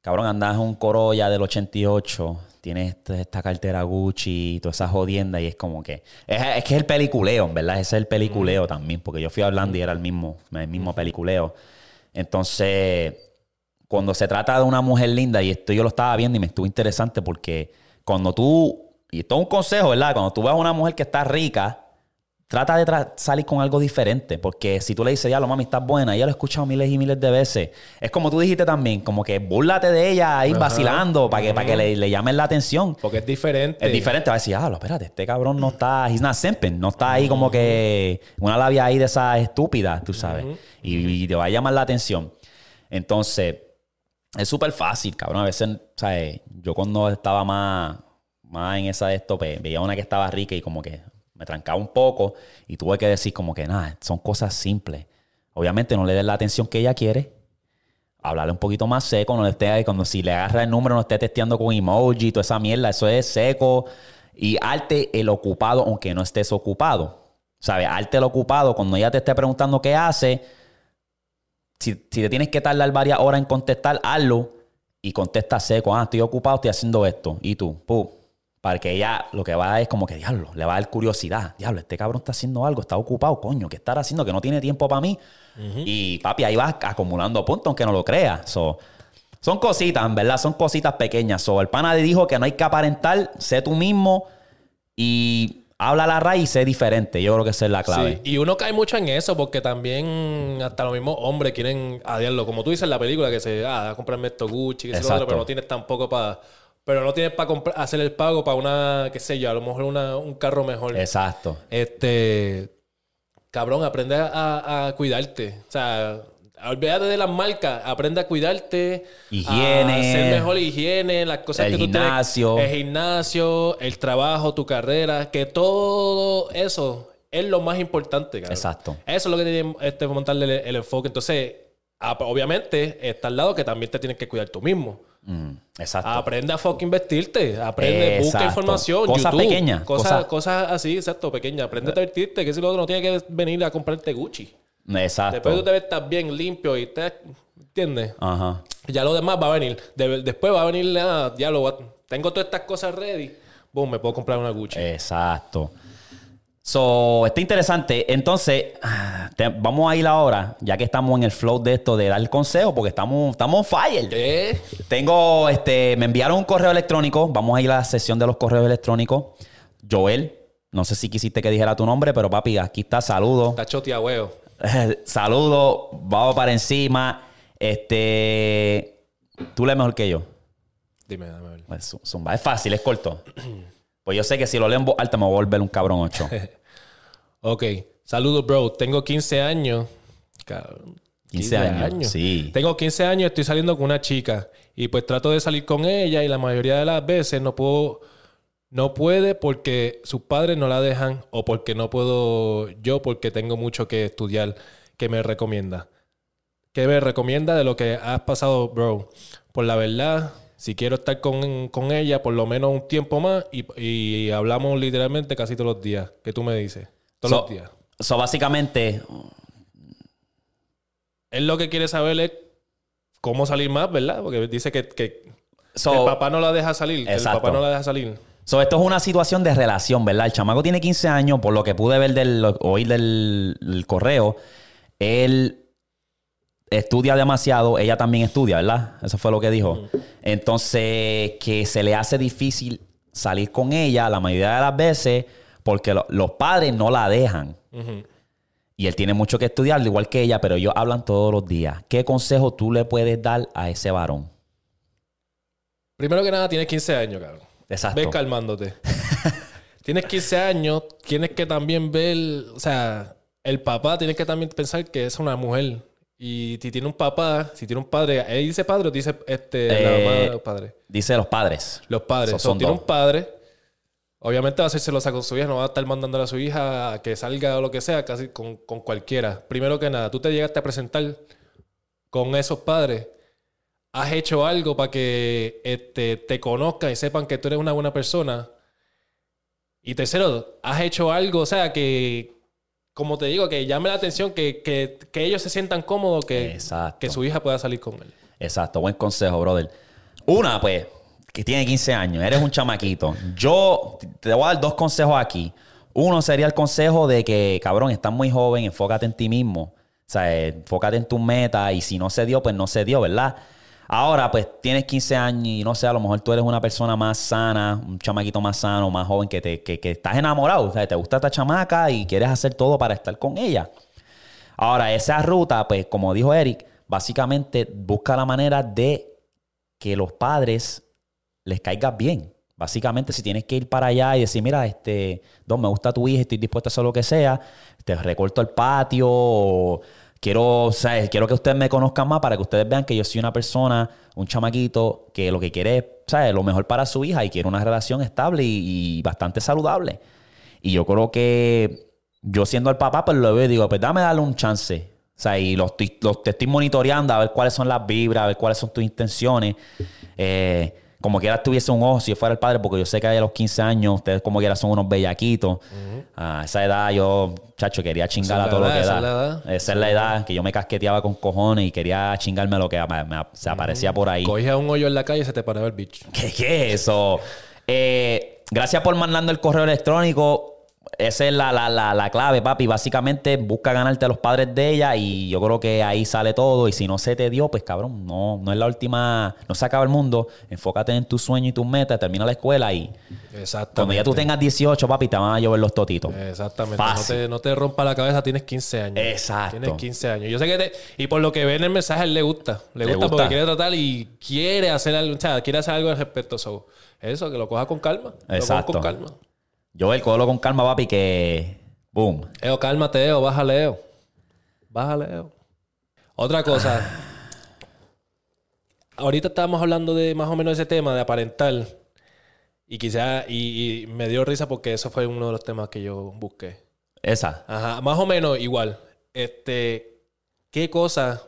Cabrón, andas en un Corolla del 88, tienes esta cartera Gucci y toda esa jodienda, y es como que... Es que es el peliculeo, en verdad. Ese es el peliculeo también, porque yo fui a Holanda y era el mismo peliculeo. Entonces, cuando se trata de una mujer linda, y esto yo lo estaba viendo y me estuvo interesante, porque cuando tú... Y esto es un consejo, ¿verdad? Cuando tú ves a una mujer que está rica, trata de salir con algo diferente, porque si tú le dices, ya lo mami, estás buena, ella lo ha escuchado miles y miles de veces. Es como tú dijiste también, como que búrlate de ella, ir vacilando para que le llamen la atención. Porque es diferente. Es diferente. Va a decir, espérate, este cabrón no está, he's not simping, no está ahí como que una labia ahí de esas estúpidas, tú sabes. Y te va a llamar la atención. Entonces, es súper fácil, cabrón. A veces, ¿sabes? Yo cuando estaba más en esa de esto, pues, veía una que estaba rica y como que... Me trancaba un poco y tuve que decir como que nada, son cosas simples. Obviamente no le des la atención que ella quiere. Hablarle un poquito más seco, no le esté, cuando si le agarra el número, no esté testeando con emoji, toda esa mierda, eso es seco. Y arte el ocupado, aunque no estés ocupado. ¿Sabes? Arte el ocupado, cuando ella te esté preguntando qué hace, si te tienes que tardar varias horas en contestar, hazlo y contesta seco. Estoy ocupado, estoy haciendo esto. Y tú, ¡pum! Para que ella lo que va es como que, diablo, le va a dar curiosidad. Diablo, este cabrón está haciendo algo, está ocupado, coño, ¿qué estará haciendo? Que no tiene tiempo para mí. Y papi, ahí vas acumulando puntos, aunque no lo creas. Son cositas, en verdad, son cositas pequeñas. El pana le dijo que no hay que aparentar, sé tú mismo y habla a la raíz y sé diferente. Yo creo que esa es la clave. Sí, y uno cae mucho en eso porque también hasta los mismos hombres quieren adiarlo. Como tú dices en la película, que se va a comprarme esto Gucci, que se lo otro, pero no tienes tampoco para... Pero no tienes para hacer el pago para una, qué sé yo, a lo mejor un carro mejor. Exacto. Cabrón, aprende a cuidarte. O sea, olvídate de las marcas. Aprende a cuidarte. Higiene. A hacer mejor higiene. Las cosas que tú gimnasio. Tienes. El gimnasio. El trabajo, tu carrera. Que todo eso es lo más importante, cabrón. Exacto. Eso es lo que tiene montarle el enfoque. Entonces, obviamente, está al lado que también te tienes que cuidar tú mismo. Exacto. Aprende a fucking vestirte. Aprende, busca información. Cosas YouTube, pequeñas. Cosas así, exacto, pequeñas. Aprende a vestirte, que si lo otro no tiene que venir a comprarte Gucci. Exacto. Después tú te estás bien limpio y te... ¿Entiendes? Ajá. Ya lo demás va a venir. Después va a venir... ya tengo todas estas cosas ready. Boom, me puedo comprar una Gucci. Exacto. Está interesante. Entonces, vamos a ir ahora, ya que estamos en el flow de esto de dar consejo, porque estamos on fire. Tengo, me enviaron un correo electrónico. Vamos a ir a la sesión de los correos electrónicos. Joel, no sé si quisiste que dijera tu nombre, pero papi, aquí está. Saludos. Está chotea, huevo. Saludos. Vamos para encima. Tú lees mejor que yo. Dime, dame. Zumba, es fácil, es corto. Pues yo sé que si lo leo en voz alta me voy a volver un cabrón 8. Ok. Saludos, bro. Tengo 15 años. Cabrón. 15 años. Sí. Tengo 15 años y estoy saliendo con una chica. Y pues trato de salir con ella y la mayoría de las veces no puede porque sus padres no la dejan o porque no puedo yo porque tengo mucho que estudiar. ¿Qué me recomienda? ¿Qué me recomienda de lo que has pasado, bro? Por la verdad... Si quiero estar con ella por lo menos un tiempo más y hablamos literalmente casi todos los días. ¿Qué tú me dices? Todos los días. Básicamente... Él lo que quiere saber es cómo salir más, ¿verdad? Porque dice que el papá no la deja salir. Exacto. El papá no la deja salir. Esto es una situación de relación, ¿verdad? El chamaco tiene 15 años, por lo que pude ver oír del correo. Él... estudia demasiado, ella también estudia, ¿verdad? Eso fue lo que dijo. Entonces, que se le hace difícil salir con ella la mayoría de las veces porque los padres no la dejan. Uh-huh. Y él tiene mucho que estudiar, igual que ella, pero ellos hablan todos los días. ¿Qué consejo tú le puedes dar a ese varón? Primero que nada, tienes 15 años, cabrón. Exacto. Ves calmándote. Tienes 15 años, tienes que también ver... O sea, el papá tiene que también pensar que es una mujer. Y si tiene un papá, si tiene un padre... ¿Él dice padre o dice la mamá de los padres? Dice los padres. Los padres. So, tiene dos. Un padre... Obviamente va a hacer celosa con su hija, no va a estar mandándole a su hija a que salga o lo que sea, casi con cualquiera. Primero que nada, tú te llegaste a presentar con esos padres. Has hecho algo para que te conozcan y sepan que tú eres una buena persona. Y tercero, has hecho algo, o sea, que, como te digo, que llame la atención, que ellos se sientan cómodos, que su hija pueda salir con él. Exacto, buen consejo, brother. Una, pues... que tiene 15 años, eres un chamaquito. Yo te voy a dar dos consejos aquí. Uno sería el consejo de que, cabrón, estás muy joven, enfócate en ti mismo. O sea, enfócate en tus metas y si no se dio, pues no se dio, ¿verdad? Ahora, pues, tienes 15 años y no sé, a lo mejor tú eres una persona más sana, un chamaquito más sano, más joven, que estás enamorado. O sea, te gusta esta chamaca y quieres hacer todo para estar con ella. Ahora, esa ruta, pues, como dijo Eric, básicamente busca la manera de que los padres... les caigas bien. Básicamente, si tienes que ir para allá y decir, mira, don, me gusta tu hija, estoy dispuesta a hacer lo que sea, te recorto el patio, o quiero que ustedes me conozcan más para que ustedes vean que yo soy una persona, un chamaquito, que lo que quiere es, ¿sabes?, lo mejor para su hija y quiere una relación estable y bastante saludable. Y yo creo que yo siendo el papá, pues lo veo y digo, pues dame un chance. O sea, y te estoy monitoreando a ver cuáles son las vibras, a ver cuáles son tus intenciones. Como quiera tuviese un ojo si yo fuera el padre, porque yo sé que a los 15 años ustedes como quiera son unos bellaquitos. Uh-huh. A esa edad yo, chacho, quería chingar a todo lo que da. Esa es la edad que yo me casqueteaba con cojones y quería chingarme a lo que se aparecía por ahí. Cogía un hoyo en la calle y se te paraba el bicho. ¿Qué es eso? Gracias por mandando el correo electrónico. Esa es la clave, papi. Básicamente busca ganarte a los padres de ella y yo creo que ahí sale todo. Y si no se te dio, pues cabrón, no es la última, no se acaba el mundo. Enfócate en tu sueño y tus metas, termina la escuela y cuando ya tú tengas 18, papi, te van a llover los totitos. Exactamente. No te rompa la cabeza, tienes 15 años. Exacto. Tienes 15 años. Yo sé que y por lo que ve en el mensaje, él le gusta. Le gusta porque quiere tratar y quiere hacer algo, o sea, quiere hacer algo al respecto. Eso, que lo coja con calma. Exacto. Lo coja con calma. Joel, cógelo con calma, papi, que... ¡Boom! Eo, cálmate, Eo. Bájale, Eo. Bájale, Eo. Otra cosa. Ahorita estábamos hablando de más o menos ese tema de aparentar. Y quizás... Y me dio risa porque eso fue uno de los temas que yo busqué. ¿Esa? Ajá. Más o menos igual. ¿Qué cosa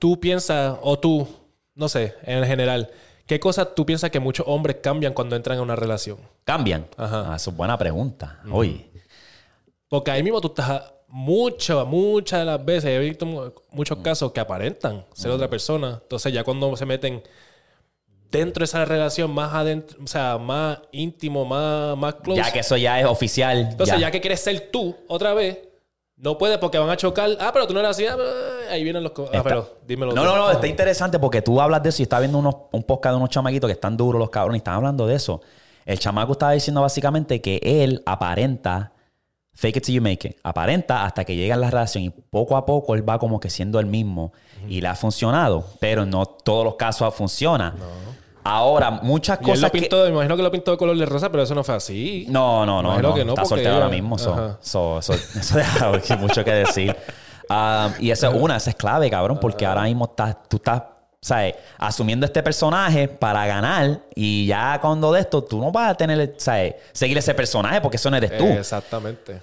tú piensas o tú... No sé, en general... ¿Qué cosas tú piensas que muchos hombres cambian cuando entran a una relación? ¿Cambian? Ajá. Eso es buena pregunta. Mm. Oye. Porque ahí mismo tú estás... Muchas de las veces... He visto muchos casos que aparentan ser otra persona. Entonces ya cuando se meten dentro de esa relación más adentro... O sea, más íntimo, más close... Ya que eso ya es oficial. Entonces ya que quieres ser tú otra vez... No puedes porque van a chocar. Ah, pero tú no eras así. Ahí vienen los... pero dímelo. No. Está interesante porque tú hablas de eso y estás viendo un podcast de unos chamaquitos que están duros los cabrones y están hablando de eso. El chamaco estaba diciendo básicamente que él aparenta fake it till you make it. Aparenta hasta que llega en la relación y poco a poco él va como que siendo el mismo. Uh-huh. Y le ha funcionado. Pero no todos los casos funciona. No. Ahora, muchas cosas. Imagino que lo pintó de color de rosa, pero eso no fue así. No. Que no está soltero ahora mismo. Eso deja mucho que decir. Y esa es clave, cabrón, porque ahora mismo tú estás, ¿sabes?, asumiendo este personaje para ganar y ya cuando de esto tú no vas a tener, ¿sabes?, seguir ese personaje porque eso no eres tú. Exactamente.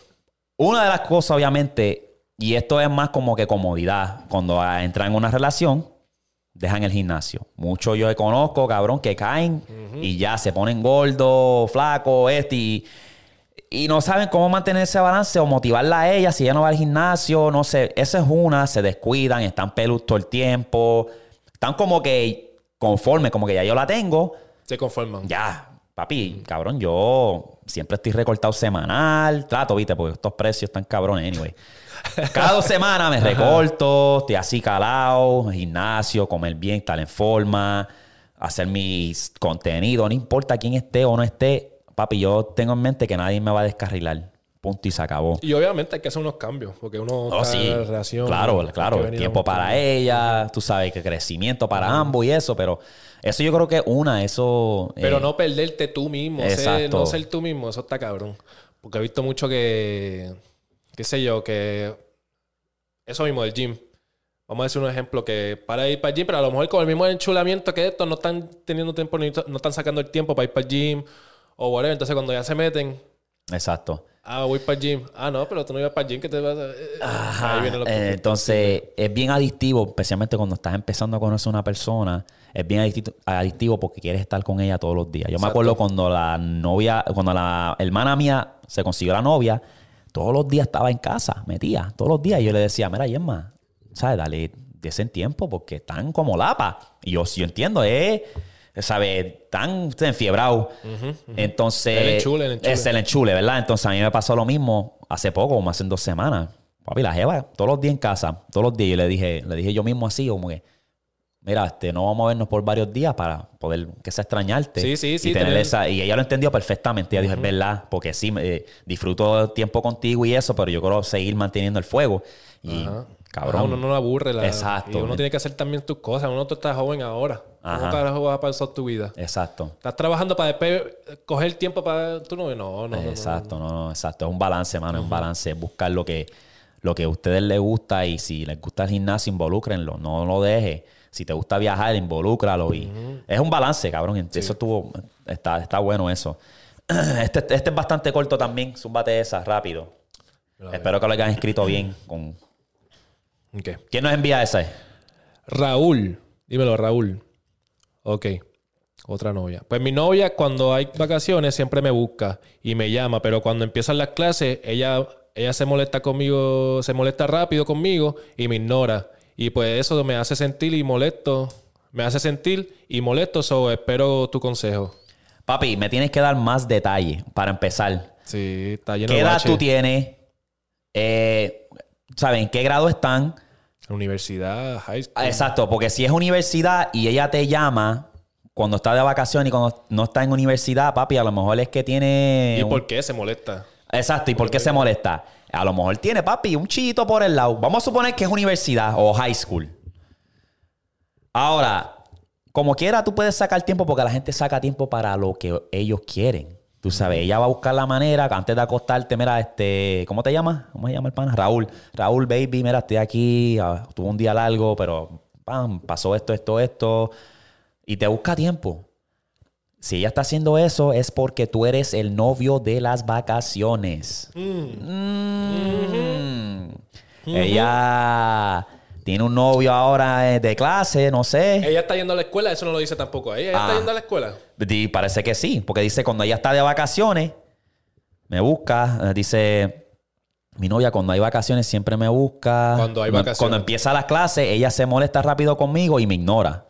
Una de las cosas, obviamente, y esto es más como que comodidad, cuando entran en una relación. Dejan el gimnasio. Muchos yo conozco, cabrón, que caen y ya se ponen gordos, flacos, y no saben cómo mantener ese balance o motivarla a ella si ella no va al gimnasio, no sé. Esa es una, se descuidan, están peludos todo el tiempo. Están como que conformes, como que ya yo la tengo. Se conforman. Ya, papi, cabrón, yo siempre estoy recortado semanal. Trato, viste, porque estos precios están cabrones, anyway. Cada 2 semanas me recorto, estoy así calado, gimnasio, comer bien, estar en forma. hacer mis contenidos, no importa quién esté o no esté, papi, yo tengo en mente que nadie me va a descarrilar. Punto y se acabó. Y obviamente hay que hacer unos cambios, porque uno... relación, claro, claro. Tiempo para ella, tú sabes, que crecimiento para ambos y eso, pero eso yo creo que eso... Pero no perderte tú mismo, no ser tú mismo, eso está cabrón. Porque he visto mucho que, qué sé yo, que eso mismo del gym. Vamos a decir un ejemplo que para ir para el gym, pero a lo mejor con el mismo enchulamiento que estos no están teniendo tiempo, no están sacando el tiempo para ir para el gym o whatever. Entonces cuando ya se meten... Exacto. Ah, voy para el gym. Ah, no, pero tú no ibas para el gym, que te vas a... Ajá. Ahí viene lo que... Entonces, es bien adictivo, especialmente cuando estás empezando a conocer a una persona. Es bien adictivo porque quieres estar con ella todos los días. Yo me acuerdo cuando cuando la hermana mía se consiguió la novia, todos los días estaba en casa, metía, todos los días. Y yo le decía, mira, Yemma, ¿sabes? Dale, desen tiempo porque están como lapa. Y yo entiendo, ¿sabes? Tan enfiebrado. Entonces... El enchule, ¿verdad? Entonces a mí me pasó lo mismo hace poco, como hace 2 semanas. Papi, la jeva, todos los días en casa, todos los días. Yo le dije yo mismo así, como que, mira, no vamos a vernos por varios días para poder, que sea, extrañarte. Sí. Y ella lo entendió perfectamente. Ella dijo, es verdad, porque sí, disfruto tiempo contigo y eso, pero yo quiero seguir manteniendo el fuego. Y... Cabrón. Uno no lo aburre. Exacto. Y uno tiene que hacer también tus cosas. Uno está joven ahora. ¿Cómo carajo vas a pasar tu vida? Exacto. Estás trabajando para después coger tiempo para... Tú no. Exacto. No, exacto. Es un balance, mano. Es un balance. Buscar lo que a ustedes les gusta, y si les gusta el gimnasio, involúcrenlo. No lo dejes. Si te gusta viajar, involúcralo. Y es un balance, cabrón. Sí. Eso estuvo... Está bueno eso. Este es bastante corto también. Zúmbate esa, rápido. Espero que lo hayan escrito bien con... Okay. ¿Quién nos envía esa? Raúl. Dímelo, Raúl. Ok. Otra novia. Pues mi novia, cuando hay vacaciones, siempre me busca y me llama. Pero cuando empiezan las clases, ella se molesta rápido conmigo y me ignora. Y pues eso me hace sentir y molesto. So espero tu consejo. Papi, me tienes que dar más detalle para empezar. Sí, está lleno de bache. ¿Qué edad tú tienes? ¿Saben qué grado están? Universidad, high school. Exacto, porque si es universidad y ella te llama cuando está de vacaciones y cuando no está en universidad, papi, a lo mejor es que tiene... ¿Y por qué se molesta? Exacto, ¿y por qué se molesta? A lo mejor tiene, papi, un chillito por el lado. Vamos a suponer que es universidad o high school. Ahora, como quiera, tú puedes sacar tiempo porque la gente saca tiempo para lo que ellos quieren. Tú sabes, ella va a buscar la manera, antes de acostarte, mira, ¿cómo te llamas? ¿Cómo se llama el pana? Raúl. Raúl, baby, mira, estoy aquí, tuve un día largo, pero pam, pasó esto. Y te busca tiempo. Si ella está haciendo eso, es porque tú eres el novio de las vacaciones. Ella... Tiene un novio ahora de clase, no sé. ¿Ella está yendo a la escuela? Eso no lo dice tampoco. ¿Ella está yendo a la escuela? Parece que sí. Porque dice, cuando ella está de vacaciones, me busca. Dice, mi novia cuando hay vacaciones siempre me busca. Cuando hay vacaciones. Cuando empieza las clases, ella se molesta rápido conmigo y me ignora.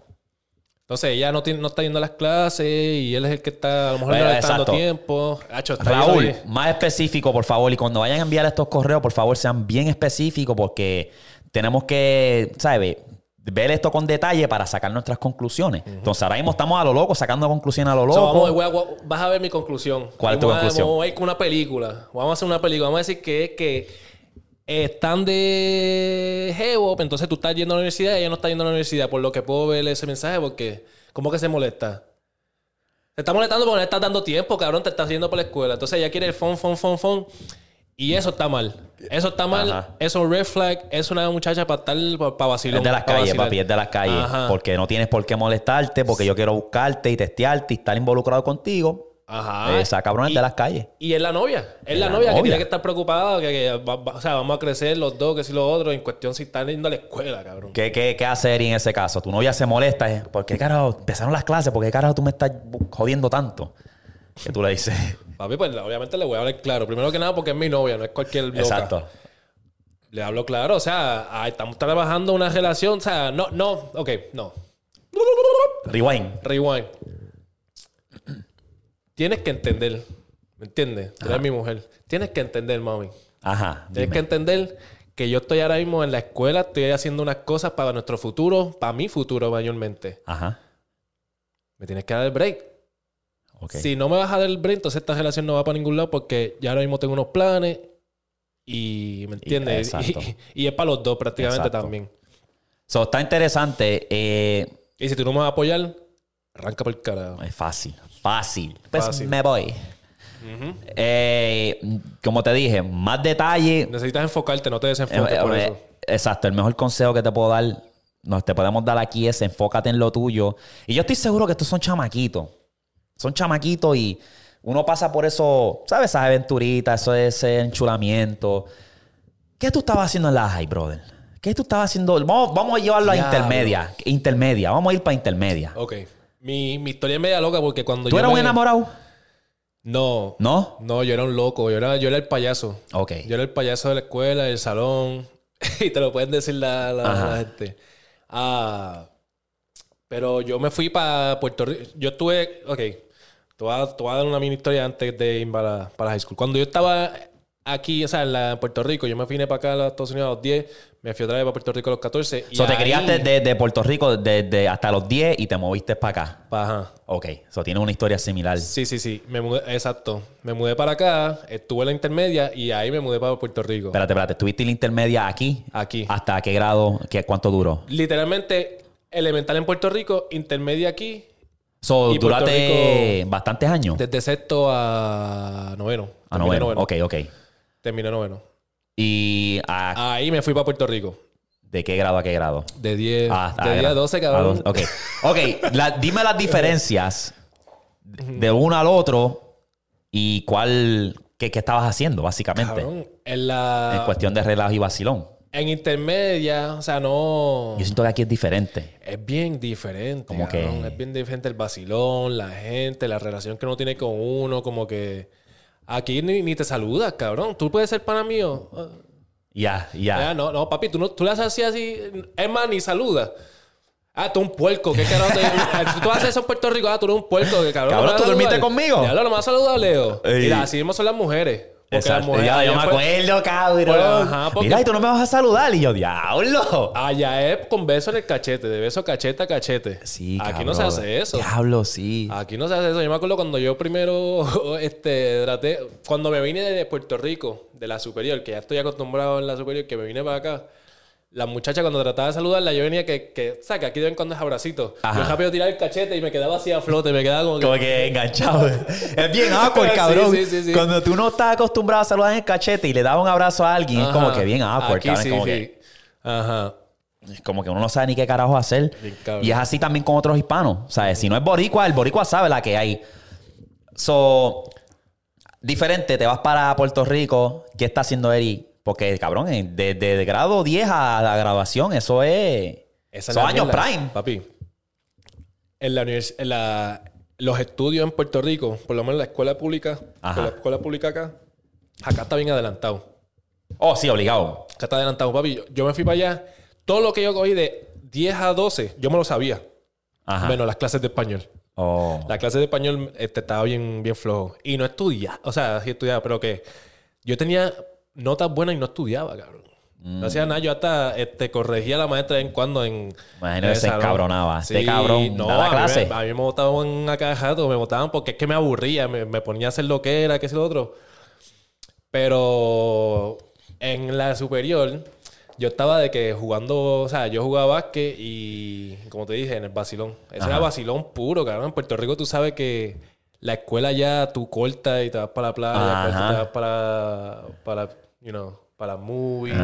Entonces, ella no está yendo a las clases y él es el que está, a lo mejor, gastando tiempo. Raúl, más específico, por favor. Y cuando vayan a enviar estos correos, por favor, sean bien específicos porque... Tenemos que, ¿sabes? Ver esto con detalle para sacar nuestras conclusiones. Entonces, ahora mismo estamos a lo loco, sacando conclusiones a lo loco. O sea, vas a ver mi conclusión. ¿Cuál es tu conclusión? Vamos a ir con una película. Vamos a hacer una película. Vamos a decir que están de jevo, entonces tú estás yendo a la universidad y ella no está yendo a la universidad. Por lo que puedo ver ese mensaje, porque ¿cómo que se molesta? Se está molestando porque no le estás dando tiempo, cabrón. Te estás yendo por la escuela. Entonces, ella quiere el phone. Y eso está mal. Ajá. Eso es un red flag. Es una muchacha para vacilar. Es de las calles, vacilar. Papi. Es de las calles. Ajá. Porque no tienes por qué molestarte. Porque yo quiero buscarte y testearte y estar involucrado contigo. Ajá. Esa cabrona es de las calles. Y es la novia. Es la novia que tiene que estar preocupada. Que vamos a crecer los dos, que si los otros. En cuestión si están yendo a la escuela, cabrón. ¿Qué hacer en ese caso? Tu novia se molesta. ¿Por qué carajo empezaron las clases? ¿Por qué carajo tú me estás jodiendo tanto? Que tú le dices... Papi, pues obviamente le voy a hablar claro. Primero que nada porque es mi novia, no es cualquier loca. Exacto. Le hablo claro. O sea, estamos trabajando una relación. O sea, no. Rewind. Tienes que entender. ¿Me entiendes? Tú eres mi mujer. Tienes que entender, mami. Ajá. Dime. Tienes que entender que yo estoy ahora mismo en la escuela. Estoy haciendo unas cosas para nuestro futuro. Para mi futuro mayormente. Ajá. me tienes que dar el break. Okay. Si no me vas a dar el break, entonces esta relación no va para ningún lado porque ya ahora mismo tengo unos planes y, ¿me entiendes? Y es para los dos prácticamente también. So, está interesante. Y si tú no me vas a apoyar, arranca por el carajo. Es fácil. Fácil. Pues fácil. Me voy. Uh-huh. Como te dije, más detalle. Necesitas enfocarte, no te desenfoques por eso. Exacto. El mejor consejo que te puedo dar, nos te podemos dar aquí es enfócate en lo tuyo. Y yo estoy seguro que estos son chamaquitos. Son chamaquitos y uno pasa por eso, ¿sabes? Esas aventuritas, eso de ese enchulamiento. ¿Qué tú estabas haciendo en la high, brother? ¿Qué tú estabas haciendo? Vamos a llevarlo a intermedia. Bro. Intermedia. Vamos a ir para intermedia. Ok. Mi historia es media loca porque cuando ¿Tú eras un enamorado? No. ¿No? No, yo era un loco. Yo era el payaso. Ok. Yo era el payaso de la escuela, del salón. Y te lo pueden decir la gente. Pero yo me fui para Puerto Rico. Yo estuve... Ok. Te voy a dar una mini historia antes de ir para high school. Cuando yo estaba aquí, o sea, en Puerto Rico, yo me vine para acá a los Estados Unidos a los 10, me fui otra vez para Puerto Rico a los 14. O sea, te criaste desde Puerto Rico desde hasta los 10 y te moviste para acá. Ajá. Ok. O sea, tiene una historia similar. Sí. Me mudé, exacto. Me mudé para acá, estuve en la intermedia y ahí me mudé para Puerto Rico. Espérate. ¿Estuviste en la intermedia aquí? Aquí. ¿Hasta qué grado? ¿Cuánto duró? Literalmente, elemental en Puerto Rico, intermedia aquí. So, durante bastantes años. Desde sexto a noveno. A noveno. Ok. Terminé noveno. Y ahí me fui para Puerto Rico. ¿De qué grado a qué grado? De 10 a 12, cabrón. Ok. Dime las diferencias de uno al otro y qué estabas haciendo, básicamente. Cabrón, en cuestión de relajo y vacilón. En intermedia, o sea, no... Yo siento que aquí es diferente. Es bien diferente. Como que... Es bien diferente el vacilón, la gente, la relación que uno tiene con uno. Como que... Aquí ni te saludas, cabrón. Tú puedes ser pana mío. Ya. No, papi. Tú le haces así. Es más, ni saludas. Ah, tú un puerco. ¿Qué carajo tú haces eso en Puerto Rico? Ah, tú eres un puerco. Que, cabrón, ¿tú dormiste conmigo? Ya, lo más saludable, Leo. Mira, así mismo son las mujeres. Exacto. Ya, yo me acuerdo, cabrón. Mira, y tú no me vas a saludar. Y yo, diablo. Allá es con beso en el cachete. De beso cachete a cachete. Sí, cabrón. Aquí no se hace eso. Diablo, sí. Aquí no se hace eso. Yo me acuerdo cuando yo primero traté... Cuando me vine de Puerto Rico, de la superior, que ya estoy acostumbrado en la superior, que me vine para acá, la muchacha cuando trataba de saludarla, yo venía o sea, que aquí de vez en cuando es abracito. Yo rápido tiraba el cachete y me quedaba así a flote. Me quedaba como que enganchado. Es bien awkward, cabrón. Sí. Cuando tú no estás acostumbrado a saludar en el cachete y le dabas un abrazo a alguien, es como que bien awkward, aquí, cabrón. Sí, como sí. Que... Ajá. Es como que uno no sabe ni qué carajo hacer. Bien, y es así también con otros hispanos. O sea, si no es boricua, el boricua sabe la que hay. So, diferente. Te vas para Puerto Rico. ¿Qué está haciendo Eri? Porque, cabrón, de grado 10 a la graduación, eso es... Son años prime. Papi, los estudios en Puerto Rico, por lo menos la escuela pública, acá está bien adelantado. Oh, sí, obligado. Acá está adelantado, papi. Yo me fui para allá. Todo lo que yo cogí de 10 a 12, yo me lo sabía. Ajá. Menos las clases de español. Oh. Las clases de español estaba bien, bien flojo. Y no estudiaba. O sea, sí estudiaba, pero que yo tenía... notas buenas y no estudiaba, cabrón. No hacía nada. Yo hasta corregía a la maestra de vez en cuando en... Imagínate, se encabronaba. Sí, este cabrón, no, da la clase. A mí me botaban a cada rato. Me botaban porque es que me aburría. Me ponía a hacer lo que era, qué es lo otro. Pero en la superior, yo estaba de que jugando... O sea, yo jugaba básquet y, como te dije, en el vacilón. Ese era vacilón puro, cabrón. En Puerto Rico tú sabes que... La escuela ya tú cortas y te vas para la playa, te vas para para movies.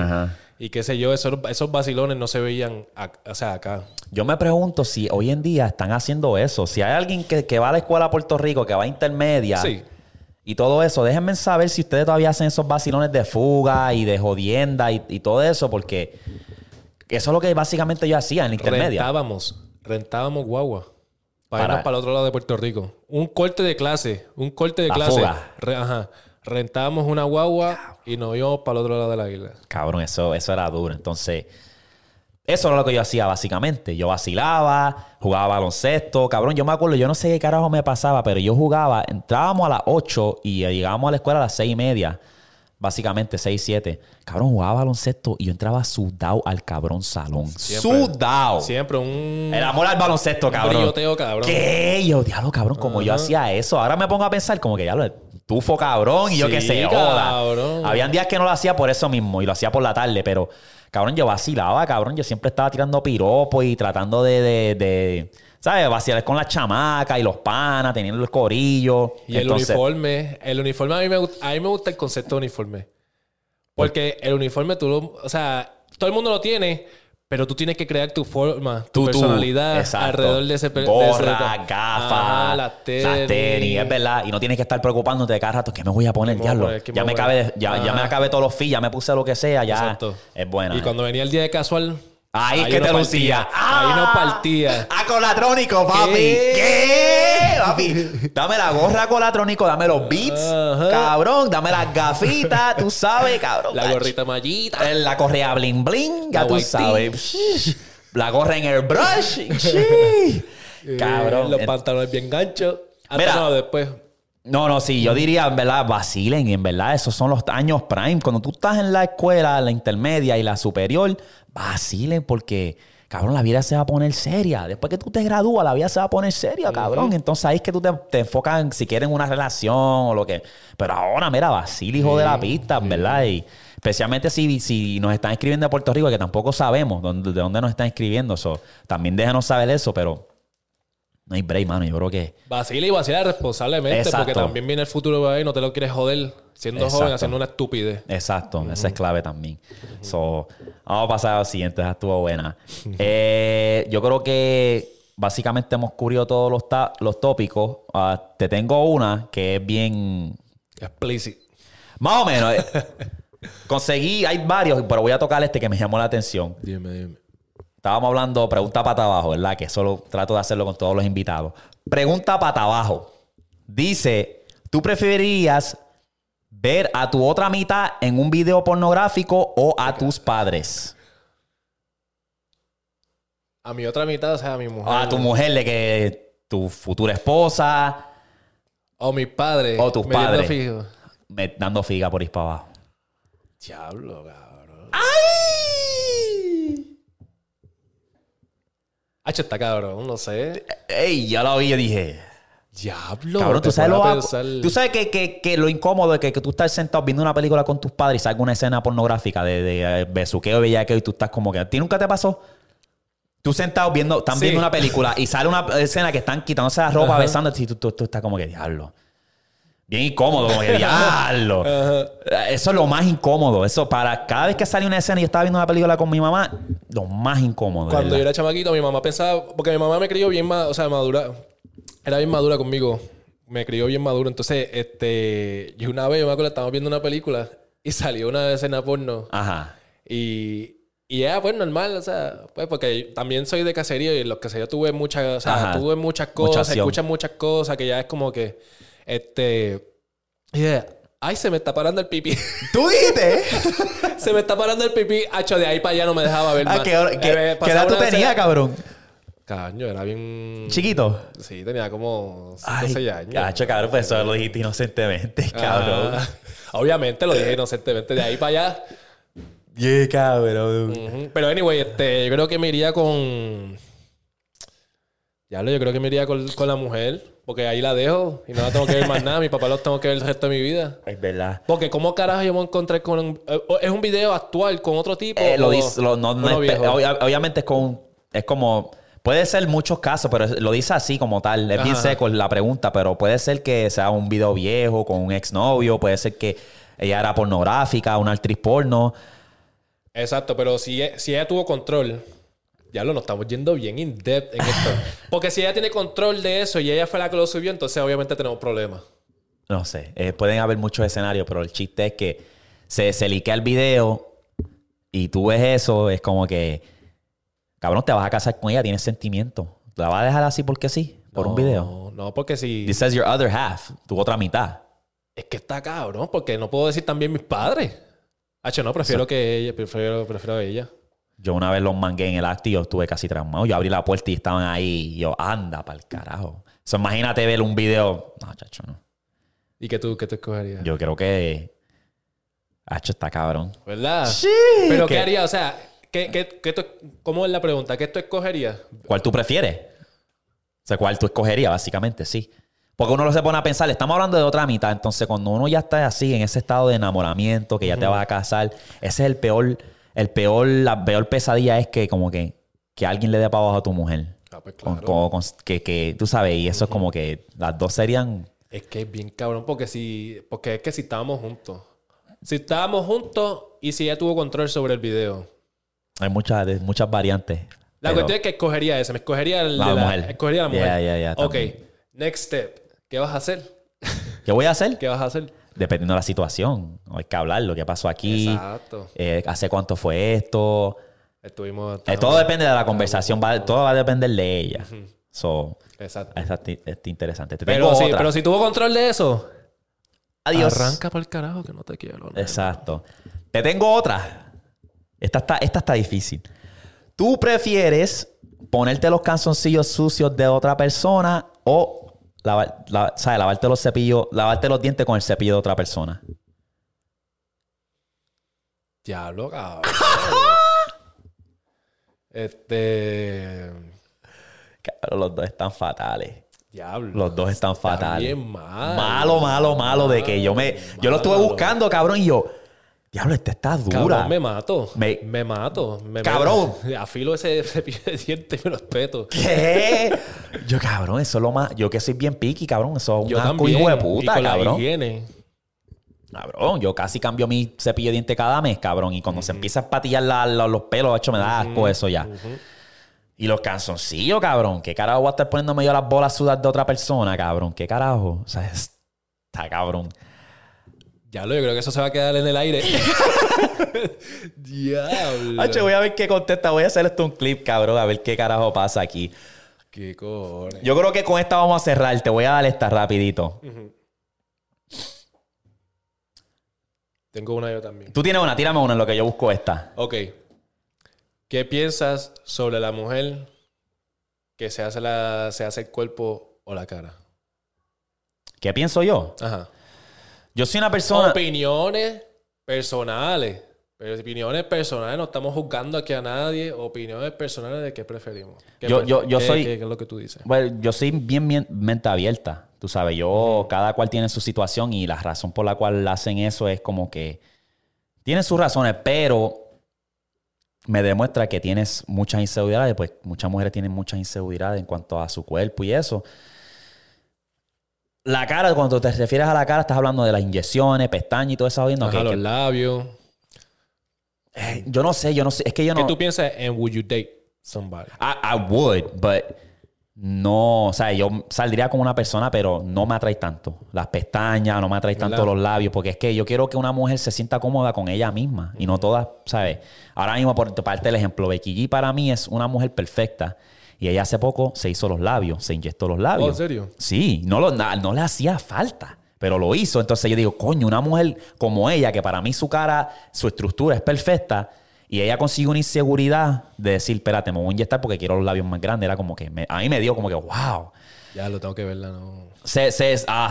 Y qué sé yo, esos vacilones no se veían acá. Yo me pregunto si hoy en día están haciendo eso. Si hay alguien que va a la escuela a Puerto Rico, que va a intermedia y todo eso, déjenme saber si ustedes todavía hacen esos vacilones de fuga y de jodienda y todo eso, porque eso es lo que básicamente yo hacía en la intermedia. Rentábamos guagua. Para el otro lado de Puerto Rico. Un corte de clase. Fuga. Rentábamos una guagua, cabrón, y nos íbamos para el otro lado de la isla. Cabrón, eso era duro. Entonces, eso era lo que yo hacía básicamente. Yo vacilaba, jugaba baloncesto. Cabrón, yo me acuerdo, yo no sé qué carajo me pasaba, pero yo jugaba. Entrábamos a las 8 y llegábamos a la escuela a las 6:30. básicamente 6-7. Cabrón, jugaba baloncesto y yo entraba sudado al cabrón salón. ¡Sudado! Siempre un... El amor al baloncesto, cabrón. Brilloteo, cabrón. ¿Qué? Yo, diablo, cabrón, como yo hacía eso. Ahora me pongo a pensar como que ya lo... Tufo, cabrón, y sí, yo qué sé, cabrón. Habían días que no lo hacía por eso mismo y lo hacía por la tarde, pero, cabrón, yo vacilaba, cabrón. Yo siempre estaba tirando piropos y tratando de ¿sabes? Vacilar con las chamacas y los panas, teniendo el corillo. Y entonces, el uniforme a mí me gusta el concepto de uniforme. Porque el uniforme tú lo... O sea, todo el mundo lo tiene... Pero tú tienes que crear tu forma, tu personalidad alrededor de ese... Gorra, gafas, las tenis, es verdad. Y no tienes que estar preocupándote de cada rato. ¿Qué me voy a poner? Diablo. Ya me acabé todos los fees, ya me puse lo que sea. Ya. Exacto. Es buena. Y cuando venía el día de casual... Ahí es que te lucía. Ahí no partía. ¡Ah, colatrónico, papi! ¿Qué? Papi, dame la gorra colatrónico, dame los beats, cabrón. Dame las gafitas, tú sabes, cabrón. La gorrita mallita. La correa bling bling, ya tú sabes. La gorra en airbrush. Cabrón. Los pantalones bien ganchos. Mira. No, después... No, sí, yo diría, en verdad, vacilen. Y en verdad, esos son los años prime. Cuando tú estás en la escuela, la intermedia y la superior, vacilen porque, cabrón, la vida se va a poner seria. Después que tú te gradúas, la vida se va a poner seria, cabrón. Entonces ahí es que tú te enfocas en, si quieres, una relación o lo que... Pero ahora, mira, vacile, hijo de la pista, ¿verdad? Y especialmente si nos están escribiendo de Puerto Rico, que tampoco sabemos de dónde nos están escribiendo. Eso también déjanos saber eso, pero... No hay break, mano. Yo creo que... Vacila y vacila responsablemente. Exacto. Porque también viene el futuro ahí. No te lo quieres joder siendo joven, haciendo una estupidez. Exacto. Esa es clave también. Vamos a pasar a la siguiente. Esa estuvo buena. Yo creo que básicamente hemos cubrido todos los tópicos. Te tengo una que es bien... Explícita. Más o menos. Conseguí... Hay varios, pero voy a tocar este que me llamó la atención. Dime. Estábamos hablando pregunta pata abajo, ¿verdad? Que solo trato de hacerlo con todos los invitados. Pregunta pata abajo. Dice, ¿tú preferirías ver a tu otra mitad en un video pornográfico o a tus padres? A mi otra mitad, o sea, a mi mujer. A tu mujer, de que tu futura esposa. O mis padres. O tus padres. Dando figa por ir para abajo. Diablo, cabrón. ¡Ay! H está cabrón, no sé. Ey, ya lo vi, yo dije... Diablo. Cabrón, tú sabes que lo incómodo es que tú estás sentado viendo una película con tus padres y salga una escena pornográfica de besuqueo, bellaqueo, y tú estás como que... ¿A ti nunca te pasó? Tú sentado viendo... Están viendo una película y sale una escena que están quitándose la ropa, besando, y tú estás como que... Diablo. Bien incómodo, como que diablo. Eso es lo más incómodo. Eso para cada vez que sale una escena y yo estaba viendo una película con mi mamá, lo más incómodo. Cuando yo era chamaquito, mi mamá pensaba... Porque mi mamá me crió bien madura. Era bien madura conmigo. Me crió bien madura. Entonces, yo una vez, yo me acuerdo, estábamos viendo una película y salió una escena porno. Ajá. Y era pues normal, o sea, pues porque también soy de caserío y en los caseríos tuve muchas... O sea, tuve muchas cosas, escuchas muchas cosas que ya es como que... Ay, se me está parando el pipí. ¿Tú dijiste? Se me está parando el pipí. Hacho, de ahí para allá no me dejaba ver más. ¿Qué edad tú tenías, cabrón? Caño, era bien... ¿Chiquito? Sí, tenía como 5 o 6 años. Hacho, cabrón, pues eso lo dijiste inocentemente, cabrón. Obviamente lo dije inocentemente. De ahí para allá... Yeah, cabrón. Pero anyway, yo creo que me iría con... Yo creo que me iría con la mujer, porque ahí la dejo y no la tengo que ver más nada. Mi papá los tengo que ver el resto de mi vida. Es verdad. Porque ¿cómo carajo yo me encontré con... ¿Es un video actual con otro tipo? Obviamente es como... Puede ser muchos casos, pero lo dice así como tal. Es bien seco la pregunta, pero puede ser que sea un video viejo con un exnovio. Puede ser que ella era pornográfica, una actriz porno. Exacto, pero si ella tuvo control... Diablo, nos estamos yendo bien in depth en esto. Porque si ella tiene control de eso y ella fue la que lo subió, entonces obviamente tenemos problemas. No sé. Pueden haber muchos escenarios, pero el chiste es que se liquea el video y tú ves eso, es como que... Cabrón, te vas a casar con ella, tienes sentimiento. ¿La vas a dejar así porque sí? ¿Por un video? No, porque si... This is your other half. Tu otra mitad. Es que está cabrón, porque no puedo decir también mis padres. Hacho, no, prefiero a ella. Yo una vez los mangué en el acto y yo estuve casi traumado. Yo abrí la puerta y estaban ahí. Y yo, anda, pa'l carajo. So, imagínate ver un video. No, chacho, no. ¿Y qué tú escogerías? Yo creo que... Hacho, está cabrón. ¿Verdad? Sí. Pero ¿qué harías? O sea, ¿cómo es la pregunta? ¿Qué tú escogerías? ¿Cuál tú prefieres? O sea, ¿cuál tú escogerías? Básicamente, sí. Porque uno lo se pone a pensar. Estamos hablando de otra mitad. Entonces, cuando uno ya está así, en ese estado de enamoramiento, que ya te vas a casar, ese es la peor pesadilla es que como que alguien le dé para abajo a tu mujer. Ah, pues claro. Que tú sabes, y eso es como que las dos serían... Es que es bien cabrón, porque es que si estábamos juntos. Si estábamos juntos y si ella tuvo control sobre el video. Hay muchas variantes. La cuestión es que escogería esa. Me escogería la mujer. Escogería la mujer. Ya, ok. También. Next step. ¿Qué vas a hacer? ¿Qué voy a hacer? ¿Qué vas a hacer? Dependiendo de la situación. Hay que hablar lo que pasó aquí. Exacto. ¿Hace cuánto fue esto? Estuvimos... todo depende de la conversación. Todo va a depender de ella. Exacto. Interesante. Pero si tuvo control de eso... Adiós. Arranca para el carajo que no te quiero. No. Exacto. Te tengo otra. Esta está difícil. ¿Tú prefieres ponerte los calzoncillos sucios de otra persona o lavarte los dientes con el cepillo de otra persona? Diablo, cabrón. Cabrón, los dos están fatales. Diablo, los dos están fatales. Malo, de que yo lo estuve buscando, cabrón, y yo... Diablo, esta está dura. Cabrón, me mato. Cabrón. Afilo ese cepillo de dientes y me los peto. ¿Qué? Yo, cabrón, eso es lo más... Yo que soy bien piqui, cabrón. Eso es un asco, hijo de puta, y con cabrón. La higiene. Cabrón, yo casi cambio mi cepillo de dientes cada mes, cabrón. Y cuando se empieza a espatillar los pelos, hecho, me da asco eso ya. Y los calzoncillos, cabrón. ¿Qué carajo voy a estar poniéndome yo las bolas sudadas de otra persona, cabrón? ¿Qué carajo? O sea, está cabrón. Diablo, yo creo que eso se va a quedar en el aire. Diablo. Hacho, voy a ver qué contesta. Voy a hacer esto un clip, cabrón. A ver qué carajo pasa aquí. Qué cojones. Yo creo que con esta vamos a cerrar. Te voy a dar esta rapidito. Tengo una yo también. Tú tienes una. Tírame una en lo que yo busco esta. Ok. ¿Qué piensas sobre la mujer que se hace el cuerpo o la cara? ¿Qué pienso yo? Ajá. Yo soy una persona... Opiniones personales. No estamos juzgando aquí a nadie. Opiniones personales de qué preferimos. ¿Qué es lo que tú dices? Bueno, yo soy bien mente abierta. Tú sabes, cada cual tiene su situación y la razón por la cual hacen eso es como que... Tienen sus razones, pero... me demuestra que tienes muchas inseguridades, pues muchas mujeres tienen muchas inseguridades en cuanto a su cuerpo y eso. La cara, cuando te refieres a la cara, estás hablando de las inyecciones, pestañas y todo eso. Los labios. Yo no sé. Es que yo no... ¿Qué tú piensas en would you date somebody? I would, but no... O sea, yo saldría con una persona, pero no me atrae tanto. Las pestañas, no me atrae tanto los labios, porque es que yo quiero que una mujer se sienta cómoda con ella misma y no todas, ¿sabes? Ahora mismo, por parte del ejemplo, Becky G para mí es una mujer perfecta y ella hace poco se hizo los labios, se inyectó los labios. ¿En serio? Sí, no le hacía falta, pero lo hizo. Entonces yo digo, coño, una mujer como ella, que para mí su cara, su estructura es perfecta, y ella consiguió una inseguridad de decir, espérate, me voy a inyectar porque quiero los labios más grandes. Era como que... a mí me dio como que, wow. Ya lo tengo que verla, ¿no?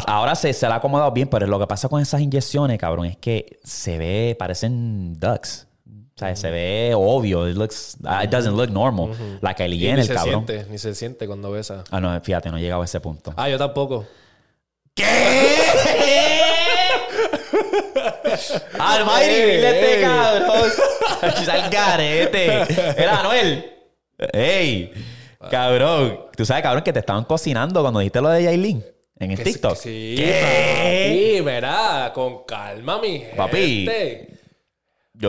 Ahora se la ha acomodado bien, pero lo que pasa con esas inyecciones, cabrón, es que se ve... Parecen ducks. O sea, se ve obvio. It doesn't look normal. La que le llena el cabrón. Ni se siente cuando besa. Ah, no, fíjate, no he llegado a ese punto. Ah, yo tampoco. ¿Qué? Almighty, este cabrón. Al garete. Era Anuel. Ey, cabrón. Tú sabes, cabrón, que te estaban cocinando cuando dijiste lo de Jaylin en el TikTok. Sí, ¿qué? Papi, verá, con calma, mi gente. Papi.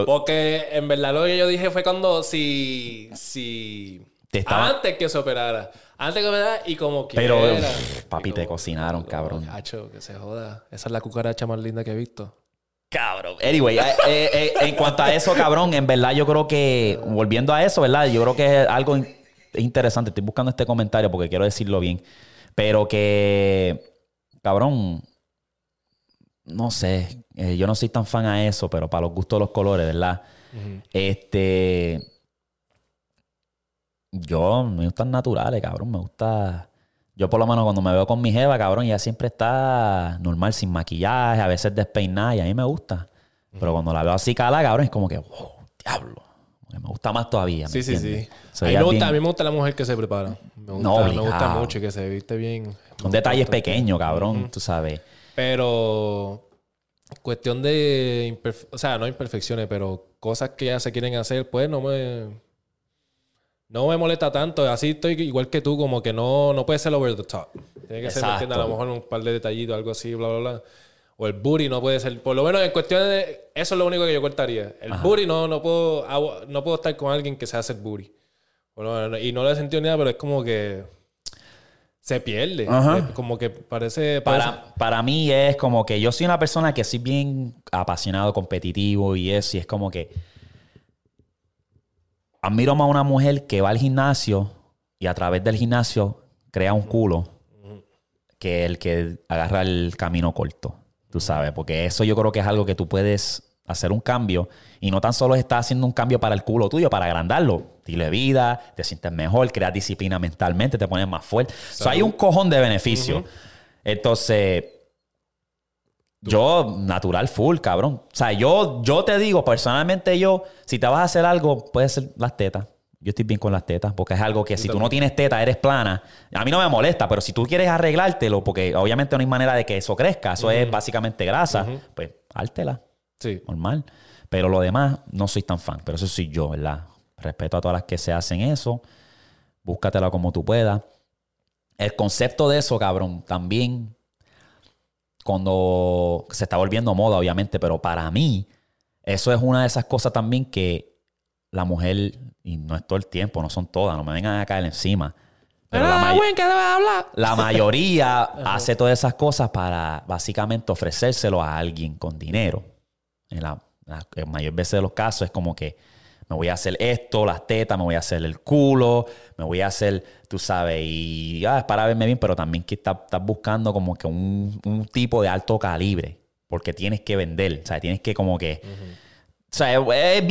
Porque en verdad lo que yo dije fue cuando antes que se operara. Antes que me da y como quiera. Pero, papi, te cocinaron, cabrón. Hacho, que se joda. Esa es la cucaracha más linda que he visto. Cabrón. Anyway, en cuanto a eso, cabrón, en verdad yo creo que... Volviendo a eso, ¿verdad? Yo creo que es algo interesante. Estoy buscando este comentario porque quiero decirlo bien. Pero que... Cabrón... No sé. Yo no soy tan fan a eso, pero para los gustos de los colores, ¿verdad? Yo me gustan naturales, cabrón. Me gusta... Yo por lo menos cuando me veo con mi jeva, cabrón, ella siempre está normal, sin maquillaje, a veces despeinada. Y a mí me gusta. Pero cuando la veo así cala, cabrón, es como que, wow, diablo. Me gusta más todavía. Sí, ¿entiendes? Sí, sí. A mí, a mí me gusta la mujer que se prepara. Me gusta mucho y que se viste bien. Con detalles pequeños, cabrón, tú sabes. Pero cuestión de, o sea, no imperfecciones, pero cosas que ya se quieren hacer, pues no me molesta tanto. Así estoy igual que tú, como que no puede ser over the top. Tiene que ser, ¿me entiendes? A lo mejor un par de detallitos, algo así, bla, bla, bla. O el booty no puede ser... Por lo menos en cuestión de... Eso es lo único que yo cortaría. El booty no puedo estar con alguien que se hace el booty. Bueno, y no lo he sentido ni nada, pero es como que... Se pierde. Ajá. Como que parece... Para mí es como que... Yo soy una persona que soy bien apasionado, competitivo y es como que... Admiro más a una mujer que va al gimnasio y a través del gimnasio crea un culo que el que agarra el camino corto. Tú sabes, porque eso yo creo que es algo que tú puedes hacer un cambio y no tan solo estás haciendo un cambio para el culo tuyo, para agrandarlo. Dile vida, te sientes mejor, creas disciplina mentalmente, te pones más fuerte. So, hay un cojón de beneficio. Entonces, yo, natural full, cabrón. O sea, yo te digo, personalmente yo, si te vas a hacer algo, puede ser las tetas. Yo estoy bien con las tetas, porque es algo que si tú no tienes tetas, eres plana. A mí no me molesta, pero si tú quieres arreglártelo, porque obviamente no hay manera de que eso crezca, eso es básicamente grasa, pues hártela. Sí. Normal. Pero lo demás, no soy tan fan, pero eso soy yo, ¿verdad? Respeto a todas las que se hacen eso, búscatela como tú puedas. El concepto de eso, cabrón, también, cuando se está volviendo moda, obviamente, pero para mí, eso es una de esas cosas también que la mujer... Y no es todo el tiempo, no son todas, no me vengan a caer encima. Pero la mayoría hace todas esas cosas para básicamente ofrecérselo a alguien con dinero. En la mayor veces de los casos es como que me voy a hacer esto, las tetas, me voy a hacer el culo, me voy a hacer, tú sabes, y es para verme bien, pero también que estás buscando como que un tipo de alto calibre, porque tienes que vender, o sea, tienes que como que... O sea, es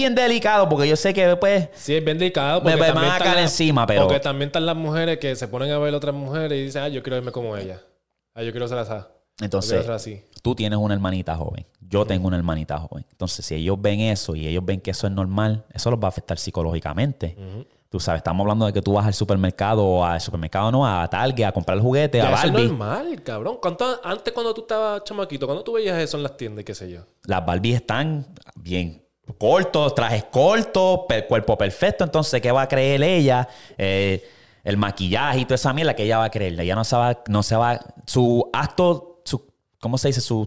bien delicado porque yo sé que pues... Sí, es bien delicado porque me van a caer encima, pero... Porque también están las mujeres que se ponen a ver otras mujeres y dicen, yo quiero verme como ella. Yo quiero ser así. Entonces, tú tienes una hermanita joven. Yo tengo una hermanita joven. Entonces, si ellos ven eso y ellos ven que eso es normal, eso los va a afectar psicológicamente. Tú sabes, estamos hablando de que tú vas al supermercado o al supermercado no, a Target, a comprar el juguete, a Barbie. Eso es normal, cabrón. Antes cuando tú estabas chamaquito, cuando tú veías eso en las tiendas, qué sé yo. Las Barbies están bien cortos, trajes cortos, cuerpo perfecto. Entonces, ¿qué va a creer ella? El maquillaje y toda esa mierda que ella va a creer. Ella no se va... Su acto, ¿cómo se dice? Su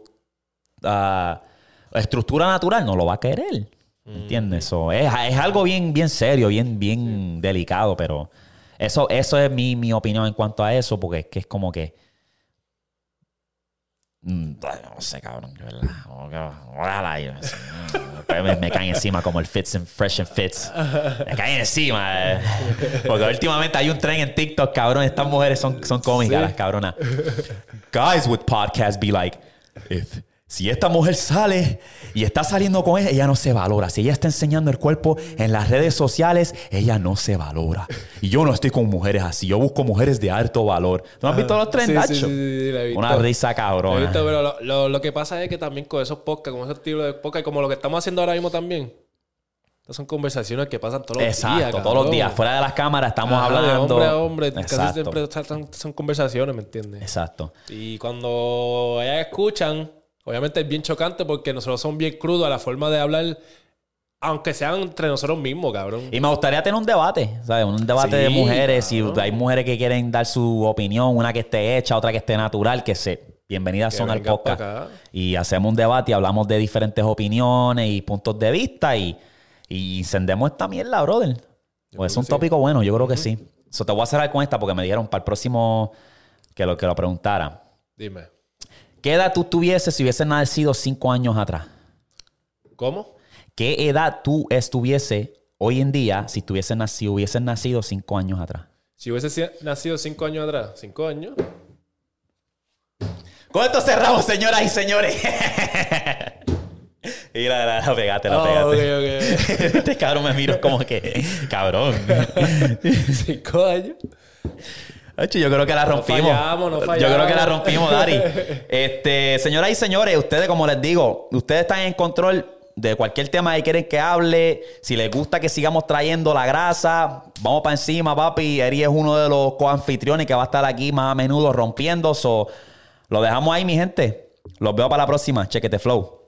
estructura natural no lo va a querer. ¿Entiendes? Eso es algo bien serio, bien delicado, pero eso es mi opinión en cuanto a eso, porque es que es como que no sé, cabrón, yo me caen encima como el Fits and Fresh and Fits. Me caen encima. Porque últimamente hay un tren en TikTok, cabrón. Estas mujeres son cómicas, ¿sí? Las cabronas. Guys with podcasts be like, si esta mujer sale y está saliendo con él, ella no se valora. Si ella está enseñando el cuerpo en las redes sociales, ella no se valora. Y yo no estoy con mujeres así. Yo busco mujeres de alto valor. ¿No has visto los trendachos? Sí, la he visto. Una risa cabrona. La he visto, pero lo que pasa es que también con esos podcasts, con esos tipos de podcasts, como lo que estamos haciendo ahora mismo también, estas son conversaciones que pasan todos los días. Exacto, todos los días. Fuera de las cámaras estamos hablando. De hombre a hombre. Casi siempre son conversaciones, ¿me entiendes? Exacto. Y cuando ellas escuchan... Obviamente es bien chocante porque nosotros somos bien crudos a la forma de hablar, aunque sean entre nosotros mismos, cabrón. Y me gustaría tener un debate, ¿sabes? Un debate de mujeres. Claro. Si hay mujeres que quieren dar su opinión, una que esté hecha, otra que esté natural, que se... Bienvenidas que son al podcast. Y hacemos un debate y hablamos de diferentes opiniones y puntos de vista y encendemos esta mierda, brother. Pues es un tópico bueno, yo creo que sí. So, te voy a cerrar con esta porque me dijeron para el próximo que lo preguntara. Dime. ¿Qué edad tú tuvieses si hubieses nacido 5 años atrás? ¿Cómo? ¿Qué edad tú estuviese hoy en día si hubieses nacido 5 años atrás? Si hubiese nacido 5 años atrás. 5 años. Con esto cerramos, señoras y señores. Y la pegate, pegate. Okay. Este cabrón me miro como que... Cabrón. 5 años. Yo creo que la rompimos. No fallamos. Yo creo que la rompimos, Dari. Señoras y señores, ustedes, como les digo, ustedes están en control de cualquier tema que quieren que hable. Si les gusta que sigamos trayendo la grasa, vamos para encima, papi. Eri es uno de los coanfitriones que va a estar aquí más a menudo rompiendo. So, lo dejamos ahí, mi gente. Los veo para la próxima. Chequete Flow.